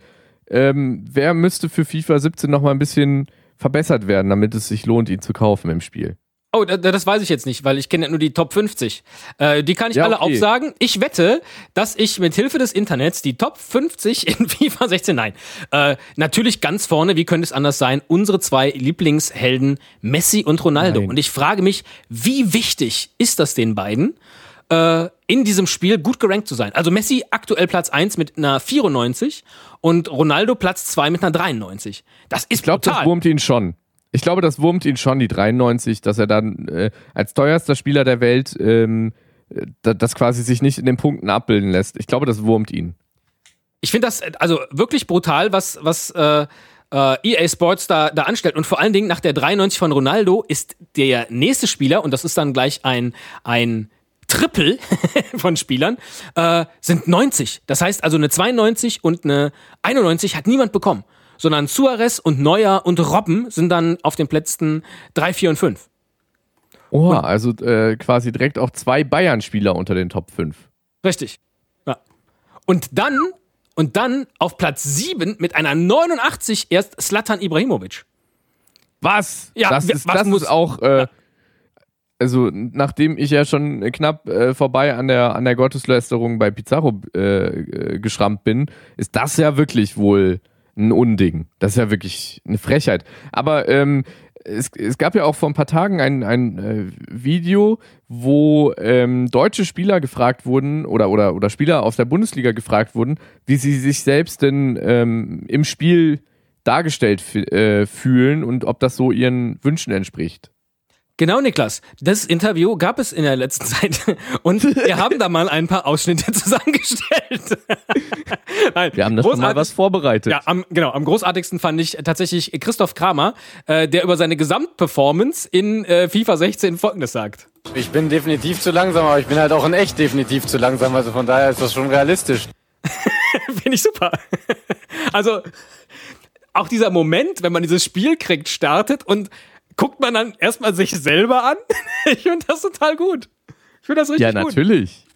ähm, wer müsste für FIFA siebzehn nochmal ein bisschen verbessert werden, damit es sich lohnt, ihn zu kaufen im Spiel? Oh, das weiß ich jetzt nicht, weil ich kenne ja nur die Top fünfzig. Äh, die kann ich ja, alle okay. aufsagen. Ich wette, dass ich mit Hilfe des Internets die Top fünfzig in FIFA sechzehn, nein, äh, natürlich ganz vorne, wie könnte es anders sein, unsere zwei Lieblingshelden Messi und Ronaldo. Nein. Und ich frage mich, wie wichtig ist das den beiden, äh, in diesem Spiel gut gerankt zu sein? Also Messi aktuell Platz eins mit einer vierundneunzig und Ronaldo Platz zwei mit einer dreiundneunzig. Das ist brutal. Ich glaube, das wurmt ihn schon. Ich glaube, das wurmt ihn schon, die dreiundneunzig, dass er dann äh, als teuerster Spieler der Welt ähm, das quasi sich nicht in den Punkten abbilden lässt. Ich glaube, das wurmt ihn. Ich finde das also wirklich brutal, was, was äh, äh, E A Sports da, da anstellt. Und vor allen Dingen nach der dreiundneunzig von Ronaldo ist der nächste Spieler, und das ist dann gleich ein, ein Triple von Spielern, äh, sind neunzig. Das heißt also eine zweiundneunzig und eine einundneunzig hat niemand bekommen. Sondern Suarez und Neuer und Robben sind dann auf den Plätzen drei, vier und fünf. Oh, und also äh, quasi direkt auch zwei Bayern-Spieler unter den Top fünf. Richtig. Ja. Und dann, und dann auf Platz sieben mit einer neunundachtzig erst Zlatan Ibrahimovic. Was? Ja, das ist, was das muss, ist auch, äh, ja. Also nachdem ich ja schon knapp äh, vorbei an der, an der Gotteslästerung bei Pizarro äh, geschrammt bin, ist das ja wirklich wohl ein Unding. Das ist ja wirklich eine Frechheit. Aber ähm, es, es gab ja auch vor ein paar Tagen ein, ein äh, Video, wo ähm, deutsche Spieler gefragt wurden oder, oder, oder Spieler aus der Bundesliga gefragt wurden, wie sie sich selbst denn ähm, im Spiel dargestellt f- äh, fühlen und ob das so ihren Wünschen entspricht. Genau, Niklas. Das Interview gab es in der letzten Zeit und wir haben da mal ein paar Ausschnitte zusammengestellt. Nein, wir haben da schon mal was vorbereitet. Ja, am, genau. Am großartigsten fand ich tatsächlich Christoph Kramer, äh, der über seine Gesamtperformance in äh, FIFA sechzehn Folgendes sagt. Ich bin definitiv zu langsam, aber ich bin halt auch in echt definitiv zu langsam. Also von daher ist das schon realistisch. Finde ich super. Also auch dieser Moment, wenn man dieses Spiel kriegt, startet und guckt man dann erstmal sich selber an? Ich finde das total gut. Ich finde das richtig gut. Ja, natürlich. Gut.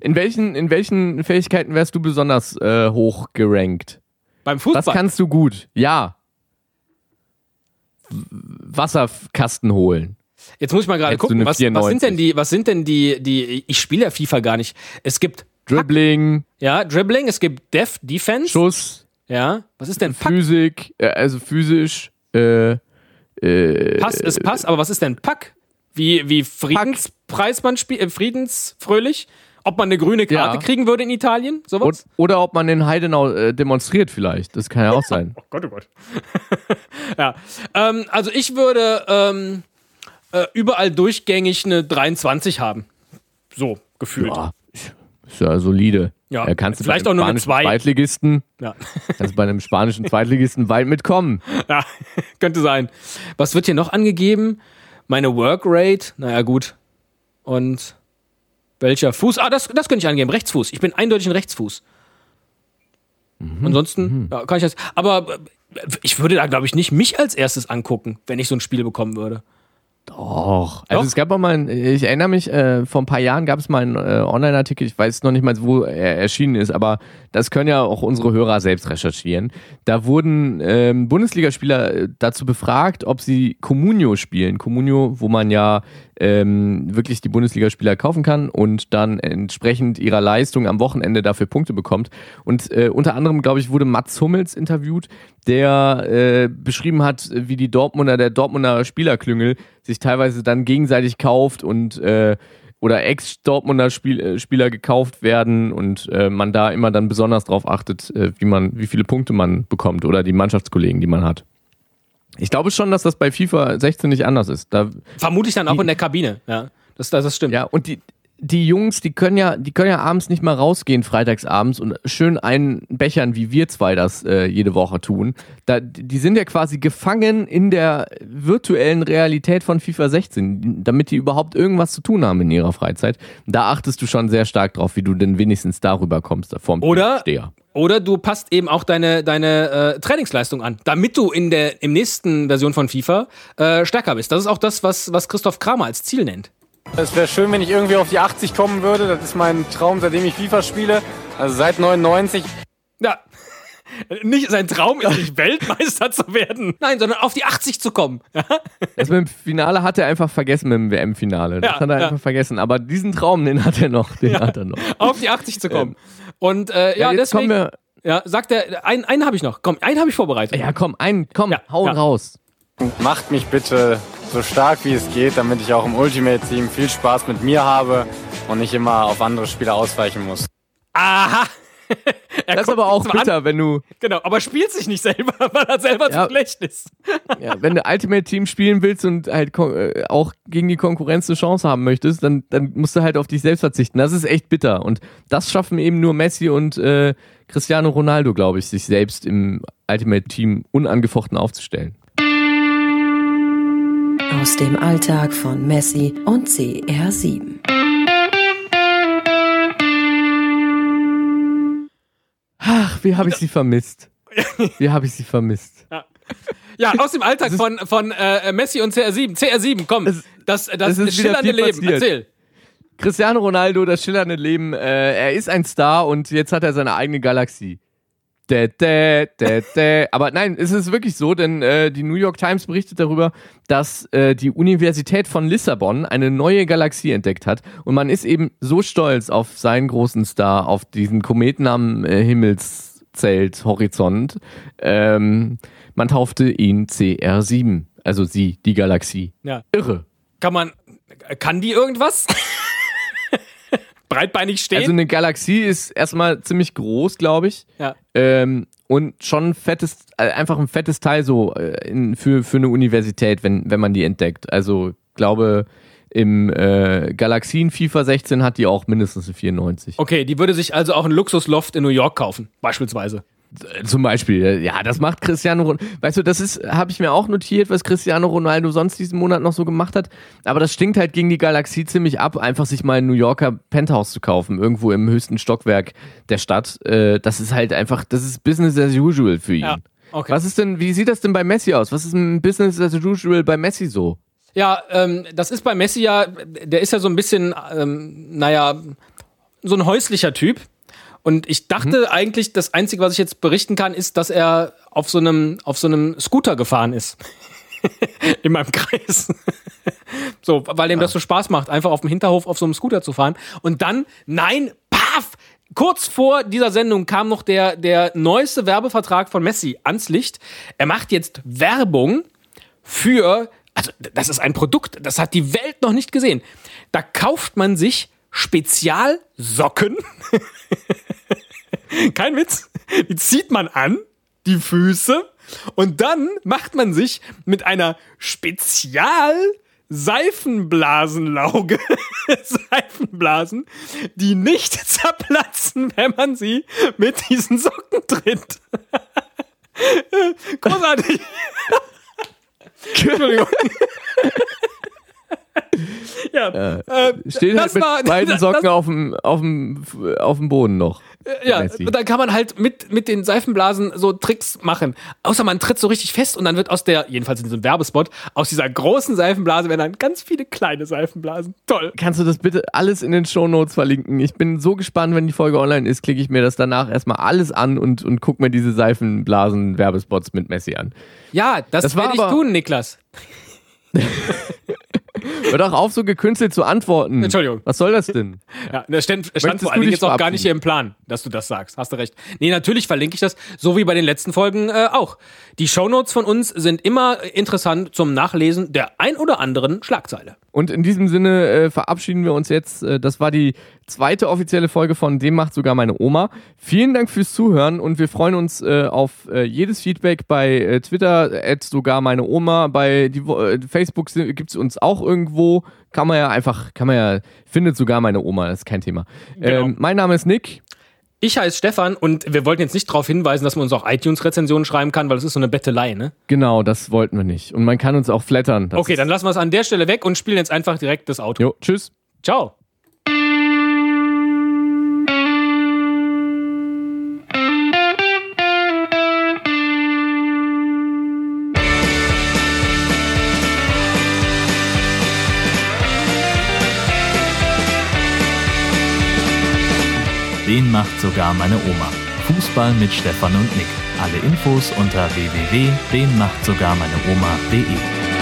In welchen, in welchen Fähigkeiten wärst du besonders äh, hoch gerankt? Beim Fußball. Was kannst du gut? Ja. Wasserkasten holen. Jetzt muss ich mal gerade gucken, was, was sind denn die, was sind denn die, die ich spiele ja FIFA gar nicht. Es gibt Dribbling. Pack. Ja, Dribbling, es gibt Def, Defense. Schuss. Ja, was ist denn Pack? Physik, also physisch, äh, Pass ist Pass, aber was ist denn Pack? Wie, wie Friedenspreis man spielt, äh, friedensfröhlich? Ob man eine grüne Karte ja. kriegen würde in Italien? Sowas? Oder, oder ob man in Heidenau äh, demonstriert vielleicht. Das kann ja auch sein. Oh Gott, oh Gott. Ja. Ähm, also ich würde ähm, äh, überall durchgängig eine dreiundzwanzig haben. So, gefühlt. Ja, ist ja solide. Ja, ja, kannst vielleicht du bei einem auch nur mit zwei. Zweitligisten, ja. Also bei einem spanischen Zweitligisten weit mitkommen. Ja, könnte sein. Was wird hier noch angegeben? Meine Workrate, naja gut. Und welcher Fuß? Ah, das, das könnte ich angeben, Rechtsfuß. Ich bin eindeutig ein Rechtsfuß. Mhm. Ansonsten mhm. Ja, kann ich das. Aber ich würde da, glaube ich, nicht mich als erstes angucken, wenn ich so ein Spiel bekommen würde. Doch. Also Doch. Es gab auch mal, ein, ich erinnere mich, äh, vor ein paar Jahren gab es mal einen äh, Online-Artikel, ich weiß noch nicht mal, wo er erschienen ist, aber das können ja auch unsere Hörer selbst recherchieren. Da wurden ähm, Bundesligaspieler dazu befragt, ob sie Comunio spielen. Comunio, wo man ja ähm, wirklich die Bundesligaspieler kaufen kann und dann entsprechend ihrer Leistung am Wochenende dafür Punkte bekommt. Und äh, unter anderem, glaube ich, wurde Mats Hummels interviewt, der äh, beschrieben hat, wie die Dortmunder, der Dortmunder Spielerklüngel sich teilweise dann gegenseitig kauft und äh, oder Ex-Dortmunder Spiel, Spieler gekauft werden und äh, man da immer dann besonders drauf achtet, äh, wie man, wie viele Punkte man bekommt oder die Mannschaftskollegen, die man hat. Ich glaube schon, dass das bei FIFA sechzehn nicht anders ist. Da vermute ich dann auch die, in der Kabine, ja. Das, das, das stimmt. Ja, und die, die Jungs, die können ja, die können ja abends nicht mal rausgehen, freitagsabends, und schön einen bechern, wie wir zwei das äh, jede Woche tun. Da, die sind ja quasi gefangen in der virtuellen Realität von FIFA sechzehn, damit die überhaupt irgendwas zu tun haben in ihrer Freizeit. Da achtest du schon sehr stark drauf, wie du denn wenigstens darüber kommst, vom Steher. Oder du passt eben auch deine, deine äh, Trainingsleistung an, damit du in der im nächsten Version von FIFA äh, stärker bist. Das ist auch das, was, was Christoph Kramer als Ziel nennt. Es wäre schön, wenn ich irgendwie auf die achtzig kommen würde. Das ist mein Traum, seitdem ich FIFA spiele. Also seit neunundneunzig. Ja, nicht, sein Traum ist nicht Weltmeister zu werden. Nein, sondern auf die achtzig zu kommen. Das mit dem Finale hat er einfach vergessen, mit dem W M-Finale. Das ja, hat er ja. einfach vergessen. Aber diesen Traum, den hat er noch. Den ja. hat er noch. Auf die achtzig zu kommen. Und äh, ja, ja deswegen... Wir, ja, sagt er, einen, einen habe ich noch. Komm, einen habe ich vorbereitet. Ja, komm, einen, komm, ja, hau ja. raus. Macht mich bitte so stark, wie es geht, damit ich auch im Ultimate-Team viel Spaß mit mir habe und nicht immer auf andere Spieler ausweichen muss. Aha! Er das ist aber auch bitter, an. wenn du... Genau, aber spielt sich nicht selber, weil er selber ja. zu schlecht ist. Ja, wenn du Ultimate-Team spielen willst und halt auch gegen die Konkurrenz eine Chance haben möchtest, dann, dann musst du halt auf dich selbst verzichten. Das ist echt bitter. Und das schaffen eben nur Messi und äh, Cristiano Ronaldo, glaube ich, sich selbst im Ultimate-Team unangefochten aufzustellen. Aus dem Alltag von Messi und C R sieben. Ach, wie habe ich sie vermisst. Wie habe ich sie vermisst. Ja, ja aus dem Alltag von, von äh, Messi und C R sieben. C R sieben, komm, es, das, das, das schillernde Leben, passiert. Erzähl. Cristiano Ronaldo, das schillernde Leben, äh, er ist ein Star und jetzt hat er seine eigene Galaxie. Dä, dä, dä, dä. Aber nein, es ist wirklich so, denn äh, die New York Times berichtet darüber, dass äh, die Universität von Lissabon eine neue Galaxie entdeckt hat und man ist eben so stolz auf seinen großen Star, auf diesen Kometen am äh, Himmelszelt, Horizont. Ähm, man taufte ihn C R sieben, also sie, die Galaxie. Ja. Irre. Kann man, kann die irgendwas? Breitbeinig stehen? Also eine Galaxie ist erstmal ziemlich groß, glaube ich. Ja. Ähm, und schon ein fettes, einfach ein fettes Teil so in, für, für eine Universität, wenn, wenn man die entdeckt. Also ich glaube, im äh, Galaxien FIFA sechzehn hat die auch mindestens eine vierundneunzig. Okay, die würde sich also auch ein Luxusloft in New York kaufen, beispielsweise. Zum Beispiel, ja, das macht Cristiano Ronaldo. Weißt du, das ist, habe ich mir auch notiert, was Cristiano Ronaldo sonst diesen Monat noch so gemacht hat. Aber das stinkt halt gegen die Galaxie ziemlich ab, einfach sich mal ein New Yorker Penthouse zu kaufen, irgendwo im höchsten Stockwerk der Stadt. Das ist halt einfach, das ist Business as usual für ihn. Ja, okay. Was ist denn, wie sieht das denn bei Messi aus? Was ist ein Business as usual bei Messi so? Ja, ähm, das ist bei Messi ja, der ist ja so ein bisschen, ähm, naja, so ein häuslicher Typ. Und ich dachte mhm. eigentlich, das Einzige, was ich jetzt berichten kann, ist, dass er auf so einem, auf so einem Scooter gefahren ist. In meinem Kreis. So, weil ihm das so Spaß macht, einfach auf dem Hinterhof auf so einem Scooter zu fahren. Und dann, nein, paff! Kurz vor dieser Sendung kam noch der, der neueste Werbevertrag von Messi ans Licht. Er macht jetzt Werbung für, also das ist ein Produkt, das hat die Welt noch nicht gesehen. Da kauft man sich Spezialsocken. Kein Witz. Die zieht man an, die Füße, und dann macht man sich mit einer Spezial-Seifenblasenlauge Seifenblasen, die nicht zerplatzen, wenn man sie mit diesen Socken tritt. Großartig. Entschuldigung. Ja, ja. Äh, stehen halt mit war, beiden Socken das, auf, dem, auf, dem, auf dem Boden noch. Ja, da kann man halt mit, mit den Seifenblasen so Tricks machen. Außer man tritt so richtig fest und dann wird aus der, jedenfalls in diesem Werbespot, aus dieser großen Seifenblase werden dann ganz viele kleine Seifenblasen. Toll. Kannst du das bitte alles in den Shownotes verlinken? Ich bin so gespannt, wenn die Folge online ist, klicke ich mir das danach erstmal alles an und, und gucke mir diese Seifenblasen-Werbespots mit Messi an. Ja, das, das werde ich aber tun, Niklas. Hör doch auf, so gekünstelt zu antworten. Entschuldigung. Was soll das denn? Ja, das stand, stand vor allen Dingen jetzt auch gar nicht hier im Plan, dass du das sagst. Hast du recht. Nee, natürlich verlinke ich das, so wie bei den letzten Folgen äh, auch. Die Shownotes von uns sind immer interessant zum Nachlesen der ein oder anderen Schlagzeile. Und in diesem Sinne äh, verabschieden wir uns jetzt. Das war die zweite offizielle Folge von Dem macht sogar meine Oma. Vielen Dank fürs Zuhören und wir freuen uns äh, auf äh, jedes Feedback bei äh, Twitter, at sogar meine Oma. Bei die, äh, Facebook gibt es uns auch irgendwo. Kann man ja einfach, kann man ja, findet sogar meine Oma, das ist kein Thema. Genau. Ähm, mein Name ist Nick. Ich heiße Stefan und wir wollten jetzt nicht darauf hinweisen, dass man uns auch iTunes-Rezensionen schreiben kann, weil das ist so eine Bettelei, ne? Genau, das wollten wir nicht. Und man kann uns auch flattern. Okay, dann lassen wir es an der Stelle weg und spielen jetzt einfach direkt das Auto. Jo, tschüss. Ciao. Den macht sogar meine Oma. Fußball mit Stefan und Nick. Alle Infos unter w w w punkt den macht sogar meine Oma punkt de.